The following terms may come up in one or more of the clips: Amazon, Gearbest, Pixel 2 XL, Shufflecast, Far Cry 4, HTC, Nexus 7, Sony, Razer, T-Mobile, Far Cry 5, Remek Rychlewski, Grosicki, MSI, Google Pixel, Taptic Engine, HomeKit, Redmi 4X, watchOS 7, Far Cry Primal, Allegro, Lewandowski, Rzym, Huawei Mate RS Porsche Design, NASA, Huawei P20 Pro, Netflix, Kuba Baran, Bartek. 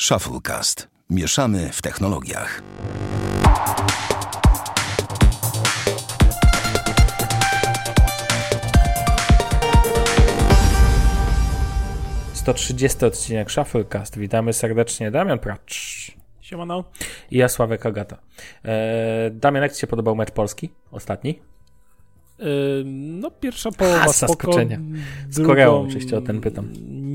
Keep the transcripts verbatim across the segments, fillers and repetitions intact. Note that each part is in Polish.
Shufflecast. Mieszamy w technologiach. sto trzydziesty odcinek Shufflecast. Witamy serdecznie, Damian Pracz. Siemano. I ja, Sławek Agata. Eee, Damian, jak Ci się podobał mecz Polski? Ostatni? Eee, no pierwsza połowa ha, spoko. Z Koreą oczywiście o ten pytam.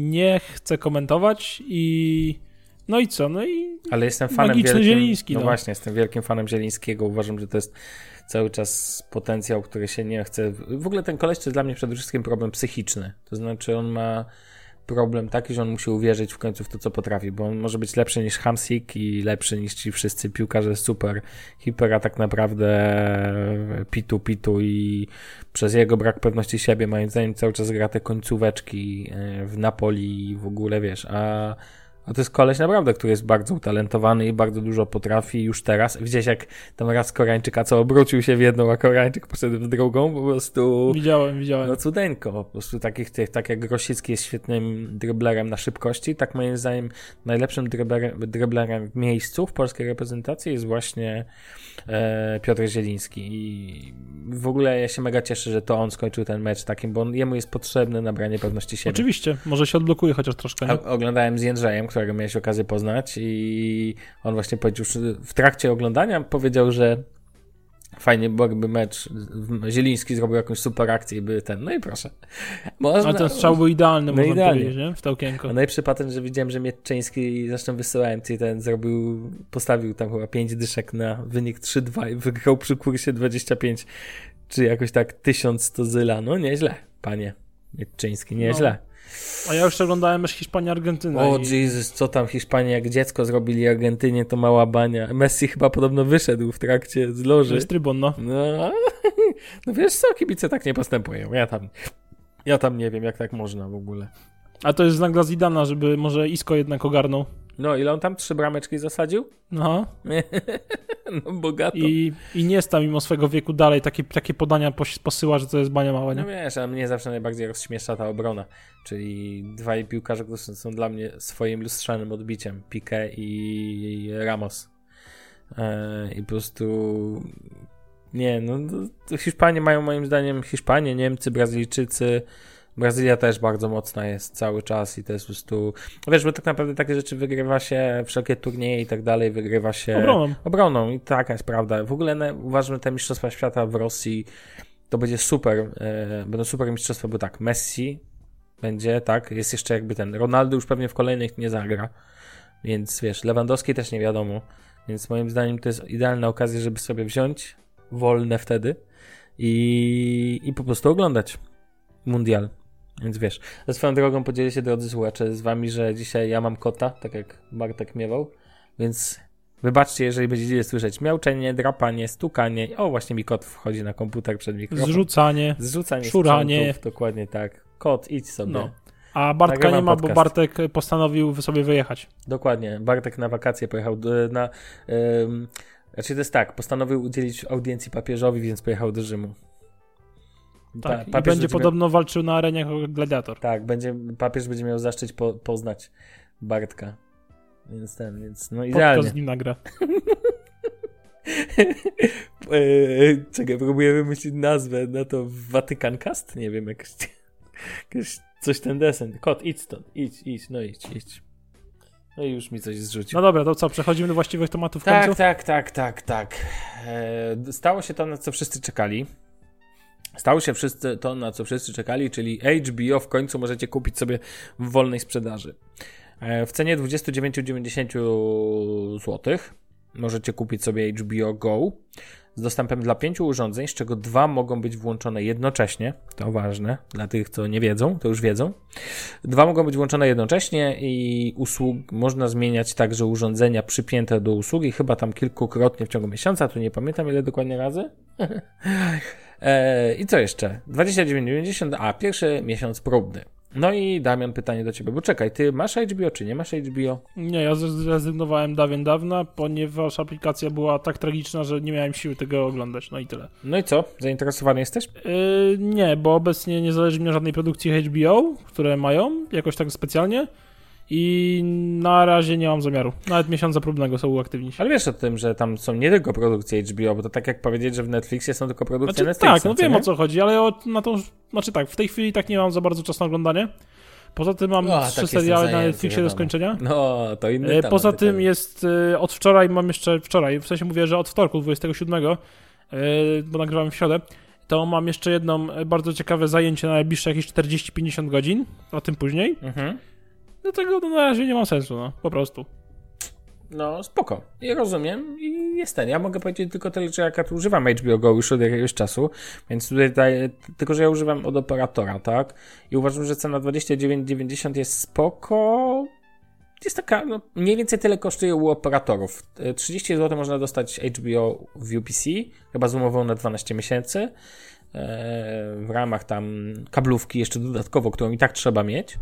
Nie chcę komentować i... No i co? No i ale jestem fanem wielkim, Zieliński. No, no właśnie, jestem wielkim fanem Zielińskiego. Uważam, że to jest cały czas potencjał, który się nie chce... W ogóle ten koleś to jest dla mnie przede wszystkim problem psychiczny. To znaczy on ma... problem taki, że on musi uwierzyć w końcu w to, co potrafi, bo on może być lepszy niż Hamsik i lepszy niż ci wszyscy piłkarze super, hiper, a tak naprawdę pitu, pitu i przez jego brak pewności siebie, moim zdaniem, cały czas gra te końcóweczki w Napoli i w ogóle, wiesz, a, a to jest koleś naprawdę, który jest bardzo utalentowany i bardzo dużo potrafi już teraz. Widziałeś, jak tam raz Koreańczyka, co obrócił się w jedną, a Koreańczyk poszedł w drugą, po prostu... Widziałem, widziałem. No cudeńko, po prostu takich tych, tak jak Grosicki jest świetnym dryblerem na szybkości, tak moim zdaniem najlepszym dryblerem w miejscu w polskiej reprezentacji jest właśnie e, Piotr Zieliński i w ogóle ja się mega cieszę, że to on skończył ten mecz takim, bo on, jemu jest potrzebne nabranie pewności siebie. Oczywiście, może się odblokuje chociaż troszkę. Nie? A, oglądałem z Jędrzejem, którego miałeś okazję poznać i on właśnie powiedział, w trakcie oglądania powiedział, że fajnie byłby mecz, Zieliński zrobił jakąś super akcję i by ten, no i proszę. Można, ale ten strzał był idealny, no można powiedzieć, nie? W to okienko. A najlepszy patent, że widziałem, że Mietczyński, zresztą wysyłałem ci ten, zrobił, postawił tam chyba pięć dyszek na wynik trzy dwa i wygrał przy kursie dwadzieścia pięć, czy jakoś tak tysiąc sto zyla, no nieźle, panie Mietczyński, nieźle. No. A ja już oglądałem mecz Hiszpania-Argentyna. O i... Jezus, co tam Hiszpania, jak dziecko zrobili Argentynie, to mała bania. Messi chyba podobno wyszedł w trakcie z loży. To jest trybun, no. no. No wiesz co, kibice tak nie postępują. Ja tam, ja tam nie wiem, jak tak można w ogóle. A to jest znak dla Zidana, żeby może Isco jednak ogarnął. No, ile on tam? Trzy brameczki zasadził? No. No, bogato. I, i nie jest tam mimo swego wieku dalej. Takie, takie podania posyła, że to jest bania mała, nie? No wiesz, a mnie zawsze najbardziej rozśmiesza ta obrona. Czyli dwaj piłkarze, którzy są dla mnie swoim lustrzanym odbiciem. Piqué i Ramos. Yy, I po prostu... Nie, no... Hiszpanie mają moim zdaniem... Hiszpanie, Niemcy, Brazylijczycy... Brazylia też bardzo mocna jest cały czas i to jest po prostu... Wiesz, bo tak naprawdę takie rzeczy wygrywa się, wszelkie turnieje i tak dalej, wygrywa się... Obroną. Obroną i taka jest prawda. W ogóle ne, uważam, że te mistrzostwa świata w Rosji to będzie super, e, będą super mistrzostwa, bo tak, Messi będzie, tak, jest jeszcze jakby ten... Ronaldo już pewnie w kolejnych nie zagra, więc wiesz, Lewandowski też nie wiadomo, więc moim zdaniem to jest idealna okazja, żeby sobie wziąć wolne wtedy i, i po prostu oglądać mundial. Więc wiesz, ze swoją drogą podzielę się, drodzy słuchacze, z wami, że dzisiaj ja mam kota, tak jak Bartek miewał, więc wybaczcie, jeżeli będziecie słyszeć miauczenie, drapanie, stukanie, o właśnie mi kot wchodzi na komputer przed mikrofonem. Zrzucanie, Zrzucanie szuranie. Sprzętów, dokładnie tak. Kot, idź sobie. No. A Bartka Nagrywam nie ma, podcast. Bo Bartek postanowił sobie wyjechać. Dokładnie, Bartek na wakacje pojechał na... Ym, znaczy to jest tak, postanowił udzielić audiencji papieżowi, więc pojechał do Rzymu. Tak, pa, i będzie miał... podobno walczył na arenie jako gladiator. Tak, będzie, papież będzie miał zaszczyt po, poznać Bartka. Więc ten, więc no idealnie. Podcast z nim nagra. Czekaj, próbuję wymyślić nazwę na to Watykancast? Nie wiem, jakoś, jakoś coś ten desen. Kot, idź stąd, idź, idź, no idź, idź. No i już mi coś zrzucił. No dobra, to co, przechodzimy do właściwych tematów w tak, końcu? Tak, tak, tak, tak. E, stało się to, na co wszyscy czekali. Stało się wszyscy, to, na co wszyscy czekali, czyli H B O w końcu możecie kupić sobie w wolnej sprzedaży. W cenie dwadzieścia dziewięć dziewięćdziesiąt złotych możecie kupić sobie H B O GO z dostępem dla pięciu urządzeń, z czego dwa mogą być włączone jednocześnie. To ważne dla tych, co nie wiedzą, to już wiedzą. Dwa mogą być włączone jednocześnie i usług można zmieniać także urządzenia przypięte do usługi, chyba tam kilkukrotnie w ciągu miesiąca, tu nie pamiętam ile dokładnie razy. I co jeszcze? dwadzieścia dziewięć dziewięćdziesiąt, a pierwszy miesiąc próbny. No i Damian, pytanie do ciebie, bo czekaj, ty masz H B O czy nie masz H B O? Nie, ja zrezygnowałem dawien dawna, ponieważ aplikacja była tak tragiczna, że nie miałem siły tego oglądać, no i tyle. No i co? Zainteresowany jesteś? Yy, nie, bo obecnie nie zależy mi na żadnej produkcji H B O, które mają, jakoś tak specjalnie. i na razie nie mam zamiaru. Nawet miesiąca próbnego są uaktywnić. Ale wiesz o tym, że tam są nie tylko produkcje H B O, bo to tak jak powiedzieć, że w Netflixie są tylko produkcje znaczy, Netflixa. Tak, no wiem nie? o co chodzi, ale o, na tą, znaczy tak, w tej chwili tak nie mam za bardzo czasu na oglądanie. Poza tym mam o, trzy tak serialy zajęty, na Netflixie do skończenia. No, to inny temat. Poza tym jest od wczoraj, mam jeszcze wczoraj, w sensie mówię, że od wtorku dwudziestego siódmego, bo nagrywam w środę, to mam jeszcze jedną bardzo ciekawe zajęcie na najbliższe jakieś czterdzieści pięćdziesiąt godzin, o tym później. Mhm. Dlatego no, na razie nie ma sensu, no, po prostu. No, spoko. Ja rozumiem i jest ten. Ja mogę powiedzieć tylko tyle, że ja tu używam H B O GO już od jakiegoś czasu, więc tutaj daję, tylko, że ja używam od operatora, tak? I uważam, że cena dwadzieścia dziewięć dziewięćdziesiąt jest spoko. Jest taka, no, mniej więcej tyle kosztuje u operatorów. trzydzieści złotych można dostać H B O w U P C, chyba z umową na dwanaście miesięcy, w ramach tam kablówki jeszcze dodatkowo, którą i tak trzeba mieć.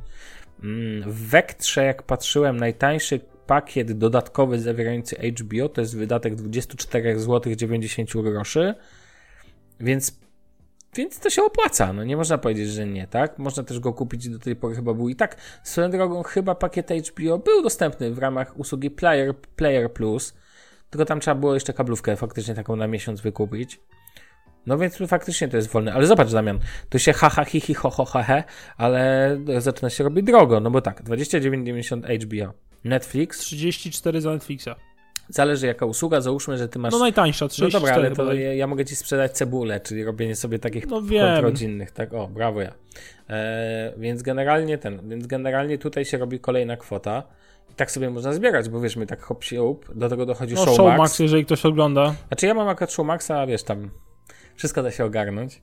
W Vectrze, jak patrzyłem, najtańszy pakiet dodatkowy zawierający H B O to jest wydatek dwadzieścia cztery złote dziewięćdziesiąt groszy, więc, więc to się opłaca. No nie można powiedzieć, że nie, tak? Można też go kupić, do tej pory chyba był i tak. Swoją drogą chyba pakiet H B O był dostępny w ramach usługi Player, Player Plus, tylko tam trzeba było jeszcze kablówkę faktycznie taką na miesiąc wykupić. No więc faktycznie to jest wolne, ale zobacz Damian, to się haha, hi, hi, ho, ho, ha, he, ale zaczyna się robić drogo, no bo tak, dwadzieścia dziewięć dziewięćdziesiąt H B O, Netflix. trzydzieści cztery za Netflixa. Zależy jaka usługa, załóżmy, że ty masz... No najtańsza, trzydzieści cztery. No dobra, ale to ja, ja mogę ci sprzedać cebulę, czyli robienie sobie takich no kont rodzinnych, tak? O, brawo ja. E, więc generalnie ten, więc generalnie tutaj się robi kolejna kwota. Tak sobie można zbierać, bo wiesz, my tak hop się up, do tego dochodzi no, Showmax. Showmax, jeżeli ktoś ogląda. Znaczy ja mam akurat Showmaxa, wiesz tam... Wszystko da się ogarnąć.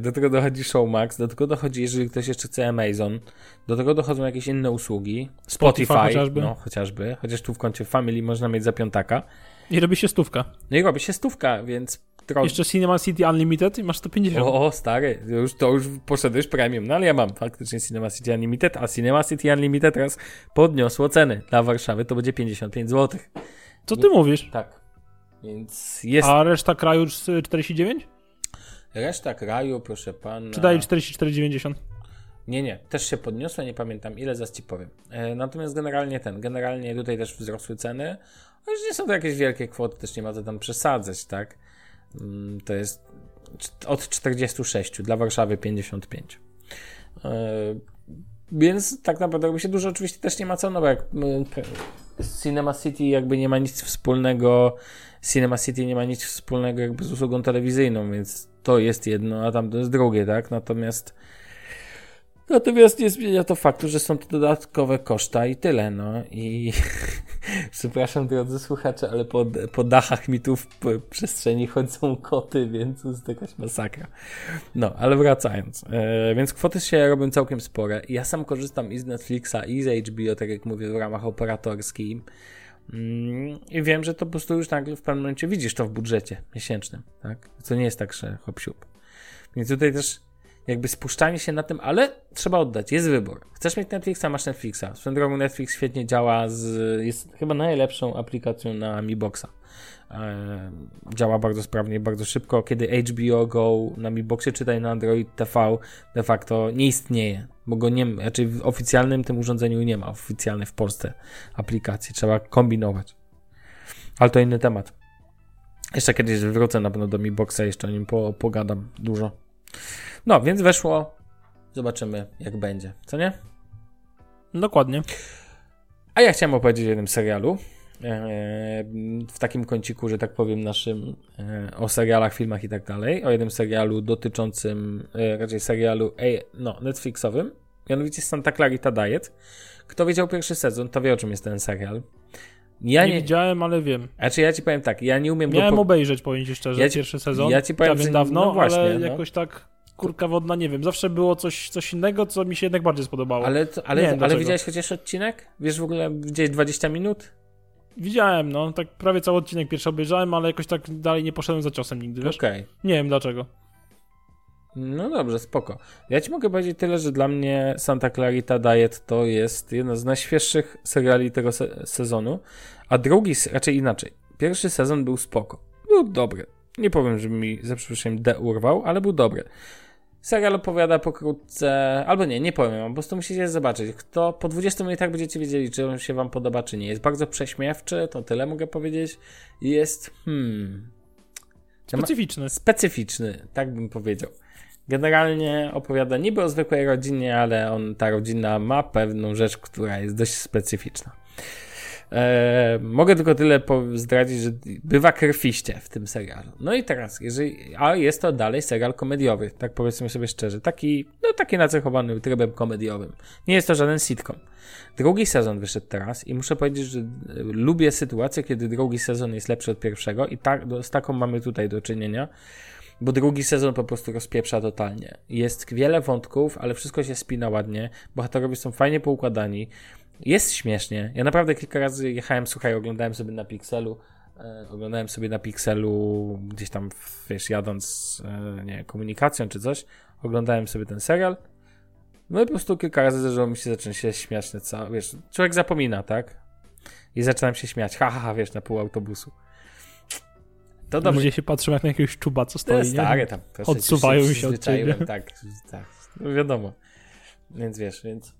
Do tego dochodzi Showmax, do tego dochodzi, jeżeli ktoś jeszcze chce Amazon, do tego dochodzą jakieś inne usługi. Spotify, Spotify chociażby. No, chociażby. Chociaż tu w koncie Family można mieć za piątaka. I robi się stówka. No i robi się stówka, więc... Drogi. Jeszcze Cinema City Unlimited i masz sto pięćdziesiąt. O, o stary, już, to już poszedłeś premium, no ale ja mam faktycznie Cinema City Unlimited, a Cinema City Unlimited teraz podniosło ceny dla Warszawy, to będzie pięćdziesiąt pięć złotych. Co ty mówisz? Tak. Więc jest... A reszta kraju czterdzieści dziewięć? Reszta kraju, proszę pana... Czy daje czterdzieści cztery dziewięćdziesiąt? Nie, nie. Też się podniosło, nie pamiętam ile, zaś ci powiem. E, natomiast generalnie ten, generalnie tutaj też wzrosły ceny. Już nie są to jakieś wielkie kwoty, też nie ma co tam przesadzać, tak? Mm, to jest od czterdzieści sześć, dla Warszawy pięćdziesiąt pięć. E, więc tak naprawdę robi się dużo. Oczywiście też nie ma co, no bo jak... Cinema City jakby nie ma nic wspólnego Cinema City nie ma nic wspólnego jakby z usługą telewizyjną, więc to jest jedno, a tam to jest drugie, tak? Natomiast natomiast nie zmienia to faktu, że są to dodatkowe koszta i tyle, no i przepraszam drodzy słuchacze, ale po, po dachach mi tu w przestrzeni chodzą koty, więc jest jakaś masakra. No, ale wracając, e, więc kwoty się robią całkiem spore. Ja sam korzystam i z Netflixa, i z H B O, tak jak mówię, w ramach operatorskich. I wiem, że to po prostu już nagle w pewnym momencie widzisz to w budżecie miesięcznym, tak? Co nie jest tak, że hop siup. Więc tutaj też jakby spuszczanie się na tym, ale trzeba oddać, jest wybór. Chcesz mieć Netflixa, masz Netflixa. Swoją drogą Netflix świetnie działa, z, jest chyba najlepszą aplikacją na Mi Boxa. E, działa bardzo sprawnie, bardzo szybko. Kiedy H B O GO na Mi Boxie, czytaj na Android T V, de facto nie istnieje, bo go nie ma, znaczy w oficjalnym tym urządzeniu nie ma oficjalnej w Polsce aplikacji. Trzeba kombinować. Ale to inny temat. Jeszcze kiedyś wrócę na pewno do Mi Boxa, jeszcze o nim po, pogadam dużo. No, więc weszło. Zobaczymy, jak będzie. Co nie? Dokładnie. A ja chciałem opowiedzieć o jednym serialu. E, w takim kąciku, że tak powiem, naszym e, o serialach, filmach i tak dalej. O jednym serialu dotyczącym, e, raczej serialu e, no, Netflixowym. Mianowicie Santa Clarita Diet. Kto widział pierwszy sezon, to wie o czym jest ten serial. Ja nie, nie widziałem, ale wiem. Znaczy ja ci powiem tak, ja nie umiem... Miałem po... obejrzeć, powiem ci szczerze, ja ci, pierwszy sezon. Ja ci powiem, ja że dawno, no właśnie, ale no. Jakoś tak kurka wodna, nie wiem. Zawsze było coś, coś innego, co mi się jednak bardziej spodobało. Ale, to, ale, wiem, ale widziałeś chociaż odcinek? Wiesz w ogóle, gdzieś dwadzieścia minut? Widziałem, no. Tak prawie cały odcinek pierwszy obejrzałem, ale jakoś tak dalej nie poszedłem za ciosem nigdy, wiesz? Okej. Okay. Nie wiem dlaczego. No dobrze, spoko. Ja ci mogę powiedzieć tyle, że dla mnie Santa Clarita Diet to jest jedna z najświeższych seriali tego se- sezonu, a drugi, raczej inaczej, pierwszy sezon był spoko, był dobry. Nie powiem, że mi za przeproszeniem de urwał, ale był dobry. Serial opowiada pokrótce, albo nie, nie powiem, po prostu musicie zobaczyć. Kto po dwudziestu minutach będziecie wiedzieli, czy on się wam podoba, czy nie. Jest bardzo prześmiewczy, to tyle mogę powiedzieć. Jest, hmm... Specyficzny. Specyficzny, tak bym powiedział. Generalnie opowiada niby o zwykłej rodzinie, ale on, ta rodzina ma pewną rzecz, która jest dość specyficzna. Eee, mogę tylko tyle zdradzić, że bywa krwiście w tym serialu. No i teraz, jeżeli, a jest to dalej serial komediowy, tak powiedzmy sobie szczerze, taki, no taki nacechowany trybem komediowym. Nie jest to żaden sitcom. Drugi sezon wyszedł teraz i muszę powiedzieć, że lubię sytuację, kiedy drugi sezon jest lepszy od pierwszego i tak, z taką mamy tutaj do czynienia, bo drugi sezon po prostu rozpieprza totalnie. Jest wiele wątków, ale wszystko się spina ładnie, bohaterowie są fajnie poukładani, jest śmiesznie. Ja naprawdę kilka razy jechałem, słuchaj, oglądałem sobie na Pixelu, e, oglądałem sobie na Pixelu gdzieś tam, wiesz, jadąc e, nie, komunikacją czy coś, oglądałem sobie ten serial, no i po prostu kilka razy zdarzyło mi się zacząć się śmiać, co, wiesz, człowiek zapomina, tak? I zaczynam się śmiać, ha, ha, ha, wiesz, na pół autobusu. To ludzie dobrze. Się patrzą jak na jakiegoś czuba, co stoi, stary, tam proszę, odsuwają się od ciebie. Tak, tak, no wiadomo. Więc wiesz, więc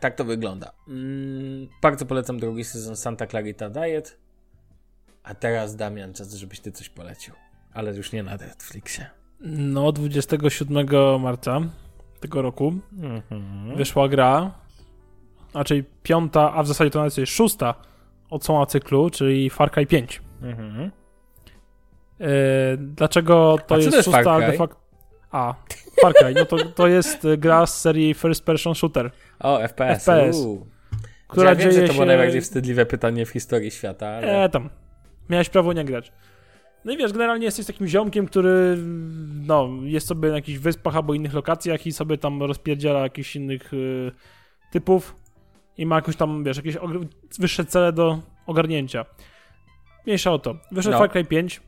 tak to wygląda. Mm, bardzo polecam drugi sezon Santa Clarita Diet. A teraz, Damian, czas, żebyś ty coś polecił. Ale już nie na Netflixie. No, dwudziestego siódmego marca tego roku mm-hmm. wyszła gra, raczej piąta, a w zasadzie to nawet jest szósta odsłona cyklu, czyli Far Cry pięć. Mhm. Yy, dlaczego to a jest, jest szósta de facto... A, Far Cry, no to, to jest gra z serii First Person Shooter. O, F P S. F P S która ja wiem, dzieje że to było się... najbardziej wstydliwe pytanie w historii świata. Ale... E, tam. Miałeś prawo nie grać. No i wiesz, generalnie jesteś takim ziomkiem, który no, jest sobie na jakichś wyspach albo innych lokacjach i sobie tam rozpierdziela jakichś innych y, typów i ma jakoś tam, wiesz, jakieś ogr... wyższe cele do ogarnięcia. Mniejsza o to. Wyszedł no. Far Cry pięć.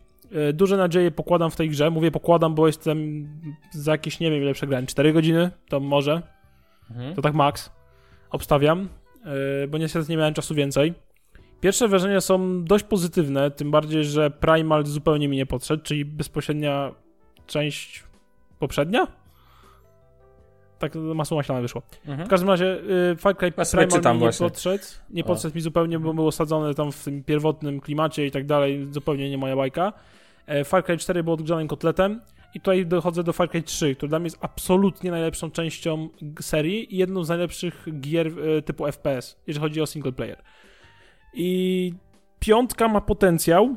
Duże nadzieje pokładam w tej grze. Mówię pokładam, bo jestem za jakieś, nie wiem ile przegrałem, cztery godziny, to może. Mhm. To tak max. Obstawiam, bo niestety nie miałem czasu więcej. Pierwsze wrażenia są dość pozytywne, tym bardziej, że Primal zupełnie mi nie podszedł, czyli bezpośrednia część poprzednia? Tak masło maślane wyszło. Mhm. W każdym razie y, Far Cry Primal mi nie podszedł, nie podszedł mi zupełnie, bo był osadzony tam w tym pierwotnym klimacie i tak dalej, zupełnie nie moja bajka. E, Far Cry cztery był odgrzanym kotletem i tutaj dochodzę do Far Cry trzy, który dla mnie jest absolutnie najlepszą częścią serii i jedną z najlepszych gier y, typu F P S, jeżeli chodzi o single player. I piątka ma potencjał,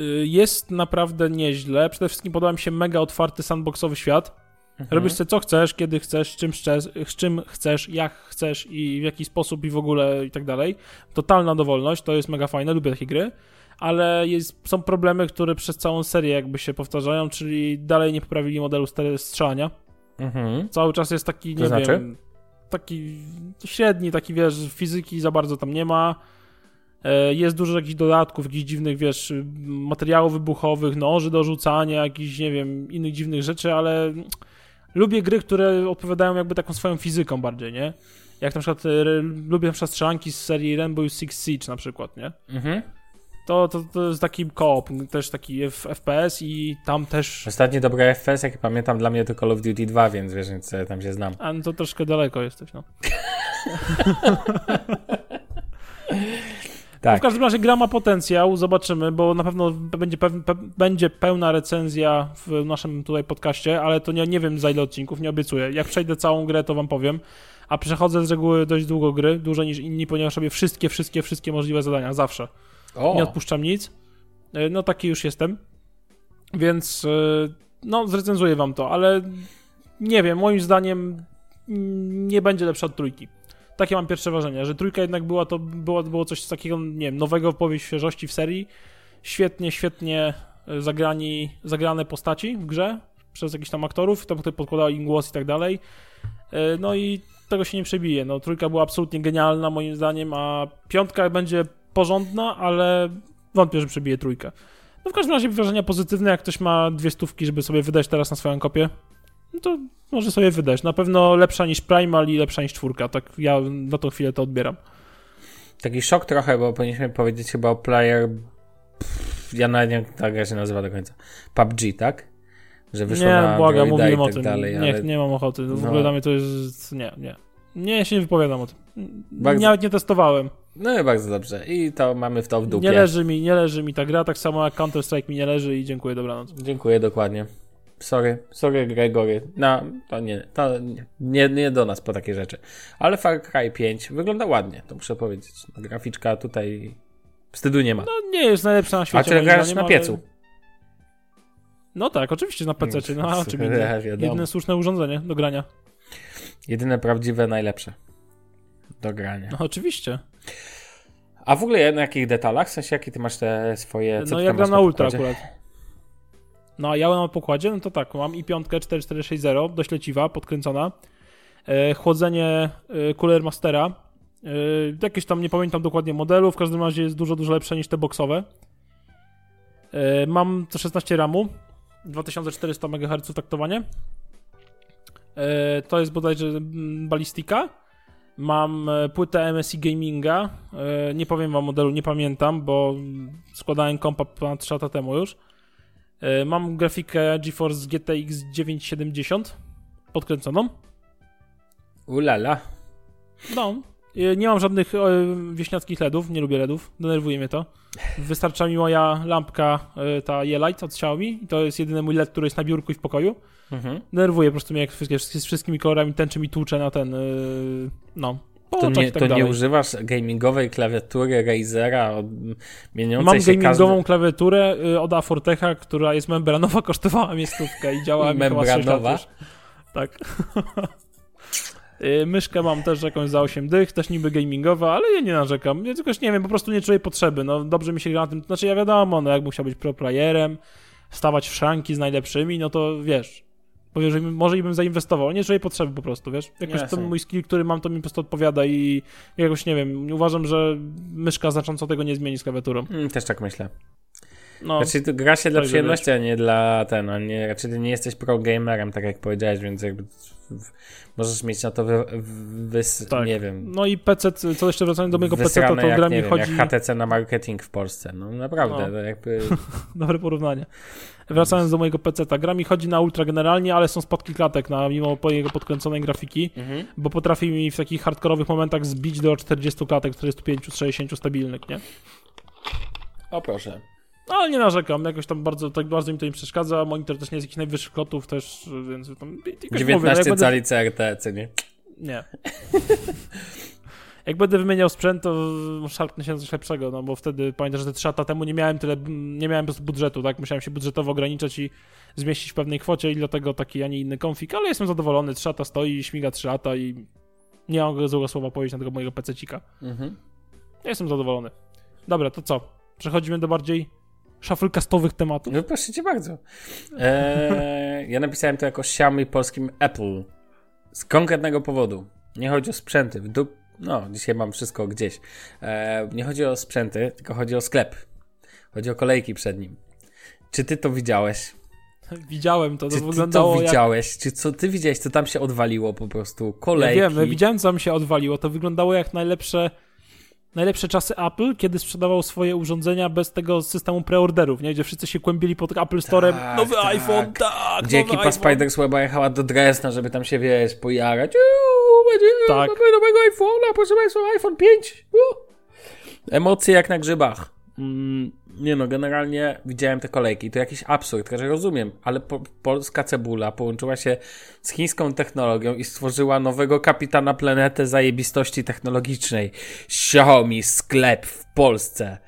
y, jest naprawdę nieźle, przede wszystkim podoba mi się mega otwarty sandboxowy świat. Mhm. Robisz sobie co chcesz, kiedy chcesz, czym chcesz, z czym chcesz, jak chcesz i w jaki sposób i w ogóle i tak dalej. Totalna dowolność, to jest mega fajne, lubię takie gry, ale jest, są problemy, które przez całą serię jakby się powtarzają, czyli dalej nie poprawili modelu strzelania. Mhm. Cały czas jest taki, nie to znaczy? wiem, taki średni, taki wiesz, fizyki za bardzo tam nie ma. Jest dużo jakichś dodatków, jakichś dziwnych, wiesz, materiałów wybuchowych, noży do rzucania, jakichś, nie wiem, innych dziwnych rzeczy, ale... Lubię gry, które odpowiadają jakby taką swoją fizyką bardziej, nie? Jak na przykład re, lubię na przykład strzelanki z serii Rainbow Six Siege na przykład, nie? Mhm. To, to, to jest taki co-op, też taki F- FPS i tam też... Ostatni dobry F P S, jak pamiętam, dla mnie to Call of Duty dwa, więc wiesz, więc tam się znam. A no to troszkę daleko jesteś, no. Tak. No w każdym razie gra ma potencjał, zobaczymy, bo na pewno będzie, pew, pe, będzie pełna recenzja w naszym tutaj podcaście, ale to nie, nie wiem za ile odcinków, nie obiecuję. Jak przejdę całą grę, to wam powiem, a przechodzę z reguły dość długo gry, dłużej niż inni, ponieważ robię wszystkie, wszystkie, wszystkie możliwe zadania, zawsze. O. Nie odpuszczam nic, no taki już jestem, więc no zrecenzuję wam to, ale nie wiem, moim zdaniem nie będzie lepsza od trójki. Takie mam pierwsze wrażenie, że trójka jednak była to było, było coś takiego, nie wiem, nowego w połowie świeżości w serii. Świetnie, świetnie zagrani, zagrane postaci w grze przez jakichś tam aktorów, tam ktoś podkładał im głos i tak dalej. No i tego się nie przebije. No, trójka była absolutnie genialna moim zdaniem, a piątka będzie porządna, ale wątpię, że przebije trójkę. No w każdym razie wrażenia pozytywne, jak ktoś ma dwie stówki, żeby sobie wydać teraz na swoją kopię. No to może sobie wydać. Na pewno lepsza niż Primal i lepsza niż czwórka. Tak ja na tą chwilę to odbieram. Taki szok trochę, bo powinniśmy powiedzieć chyba o Player... Pff, ja nawet nie wiem, jak ta gra się nazywa do końca. P U B G, tak? Że wyszło nie, na błagam, mówiłem o tak tym. Dalej, nie, ale... nie mam ochoty. No, w ogóle dla mnie to jest... Nie, nie. Nie, się nie wypowiadam o tym. Bardzo... Nawet nie testowałem. No i bardzo dobrze. I to mamy w to w dupie. Nie leży mi, nie leży mi ta gra, tak samo jak Counter-Strike mi nie leży i dziękuję, dobranoc. Dziękuję, dokładnie. Sorry, sorry Gregory. No, to nie, to nie, nie, nie do nas po takie rzeczy. Ale Far Cry pięć wygląda ładnie, to muszę powiedzieć. Graficzka tutaj wstydu nie ma. No nie jest najlepsza na świecie. A ty grasz na piecu? Ale... No tak, oczywiście na P C, no a czym innym? Jedyne słuszne urządzenie do grania. Jedyne prawdziwe, najlepsze do grania. No oczywiście. A w ogóle na jakich detalach? W sensie, jakie ty masz te swoje... No ja gram na Ultra akurat. No a ja mam na pokładzie, no to tak, mam i piątkę cztery cztery sześć zero, dość leciwa, podkręcona. E, chłodzenie e, Cooler Mastera. E, jakieś tam, nie pamiętam dokładnie modelu, w każdym razie jest dużo, dużo lepsze niż te boksowe. E, mam to szesnaście ramu, dwa tysiące czterysta megaherców taktowanie. E, to jest bodajże balistyka. Mam płytę M S I Gaminga, e, nie powiem wam modelu, nie pamiętam, bo składałem kompa ponad trzy lata temu już. Mam grafikę GeForce G T X dziewięć siedemdziesiąt podkręconą. Ulala. No, nie mam żadnych wieśniackich LEDów, nie lubię LEDów, denerwuje mnie to. Wystarcza mi moja lampka, ta Yeelight od Xiaomi i to jest jedyny mój L E D, który jest na biurku i w pokoju. Mhm. Denerwuje po prostu mnie, jak wszystkie, z wszystkimi kolorami tęczy mi tłucze na ten, no. To nie, tak to nie używasz gamingowej klawiatury Razera od mieniącej Mam się gamingową każdy... klawiaturę od Afortecha, która jest membranowa, kosztowała mnie stówkę i działa membranowa. Tak. Myszkę mam też jakąś za osiem dych, też niby gamingowa, ale ja nie narzekam. Ja tylko nie wiem, po prostu nie czuję potrzeby. No dobrze mi się gra na tym. Znaczy ja wiadomo, no jakbym chciał być pro playerem, stawać w szranki z najlepszymi, no to wiesz. Powiem, że może i bym zainwestował, nie czuję potrzeby po prostu, wiesz? Jakoś yes. To mój skill, który mam, to mi po prostu odpowiada i jakoś, nie wiem, uważam, że myszka znacząco tego nie zmieni z klawiaturą. Mm, też tak myślę. No, znaczy gra się dla przyjemności, a nie dla ten, a nie, raczej nie jesteś pro gamerem, tak jak powiedziałeś, więc jakby możesz mieć na to wy, wys, tak. nie wiem. No i P C, co jeszcze wracając do mojego P C, to, to jak, gra mi wiem, chodzi... jak H T C na marketing w Polsce, no naprawdę. No. Jakby... Dobre porównanie. Wracając do mojego P C, ta gra mi chodzi na ultra generalnie, ale są spadki klatek na, mimo jego podkręconej grafiki, mhm. bo potrafi mi w takich hardkorowych momentach zbić do czterdziestu klatek, czterdzieści pięć do sześćdziesięciu stabilnych, nie? O proszę. Ale nie narzekam, jakoś tam bardzo, tak bardzo mi to nie przeszkadza, monitor też nie jest jakichś najwyższych lotów też, więc tam... dziewiętnaście mówię, cali będę... C R T, nie? Nie. Jak będę wymieniał sprzęt, to szarpnę się na coś lepszego, no bo wtedy, pamiętam, że te trzy lata temu nie miałem tyle, nie miałem po prostu budżetu, tak? Musiałem się budżetowo ograniczać i zmieścić w pewnej kwocie i dlatego taki, a nie inny konfig, ale jestem zadowolony, trzy lata stoi, śmiga trzy lata i nie mam złego słowa powiedzieć na tego mojego pececika. Mhm. Ja jestem zadowolony. Dobra, to co? Przechodzimy do bardziej... szafelkastowych tematów. No proszę cię bardzo. Eee, ja napisałem to jako Xiaomi polskim Apple. Z konkretnego powodu. Nie chodzi o sprzęty. W dup... No, dzisiaj mam wszystko gdzieś. Eee, nie chodzi o sprzęty, tylko chodzi o sklep. Chodzi o kolejki przed nim. Czy ty to widziałeś? Widziałem to. to Czy ty to widziałeś? Jak... Czy co ty widziałeś, co tam się odwaliło po prostu? Kolejki. Ja wiem, widziałem, co tam się odwaliło. To wyglądało jak najlepsze... Najlepsze czasy Apple, kiedy sprzedawał swoje urządzenia bez tego systemu preorderów, nie? Gdzie wszyscy się kłębili pod Apple Store'em. Tak, nowy tak. iPhone, tak! Gdzie ekipa Spider-Weba jechała do Dresna, żeby tam się, wiesz, pojarać. Uuu, będziemy tak. mamy nowego iPhone'a, proszę Państwa, iPhone pięć. Uuu. Emocje jak na grzybach. Mm, nie no, generalnie widziałem te kolejki. To jakiś absurd, że rozumiem, ale po, polska cebula połączyła się z chińską technologią i stworzyła nowego kapitana planety zajebistości technologicznej. Xiaomi sklep w Polsce.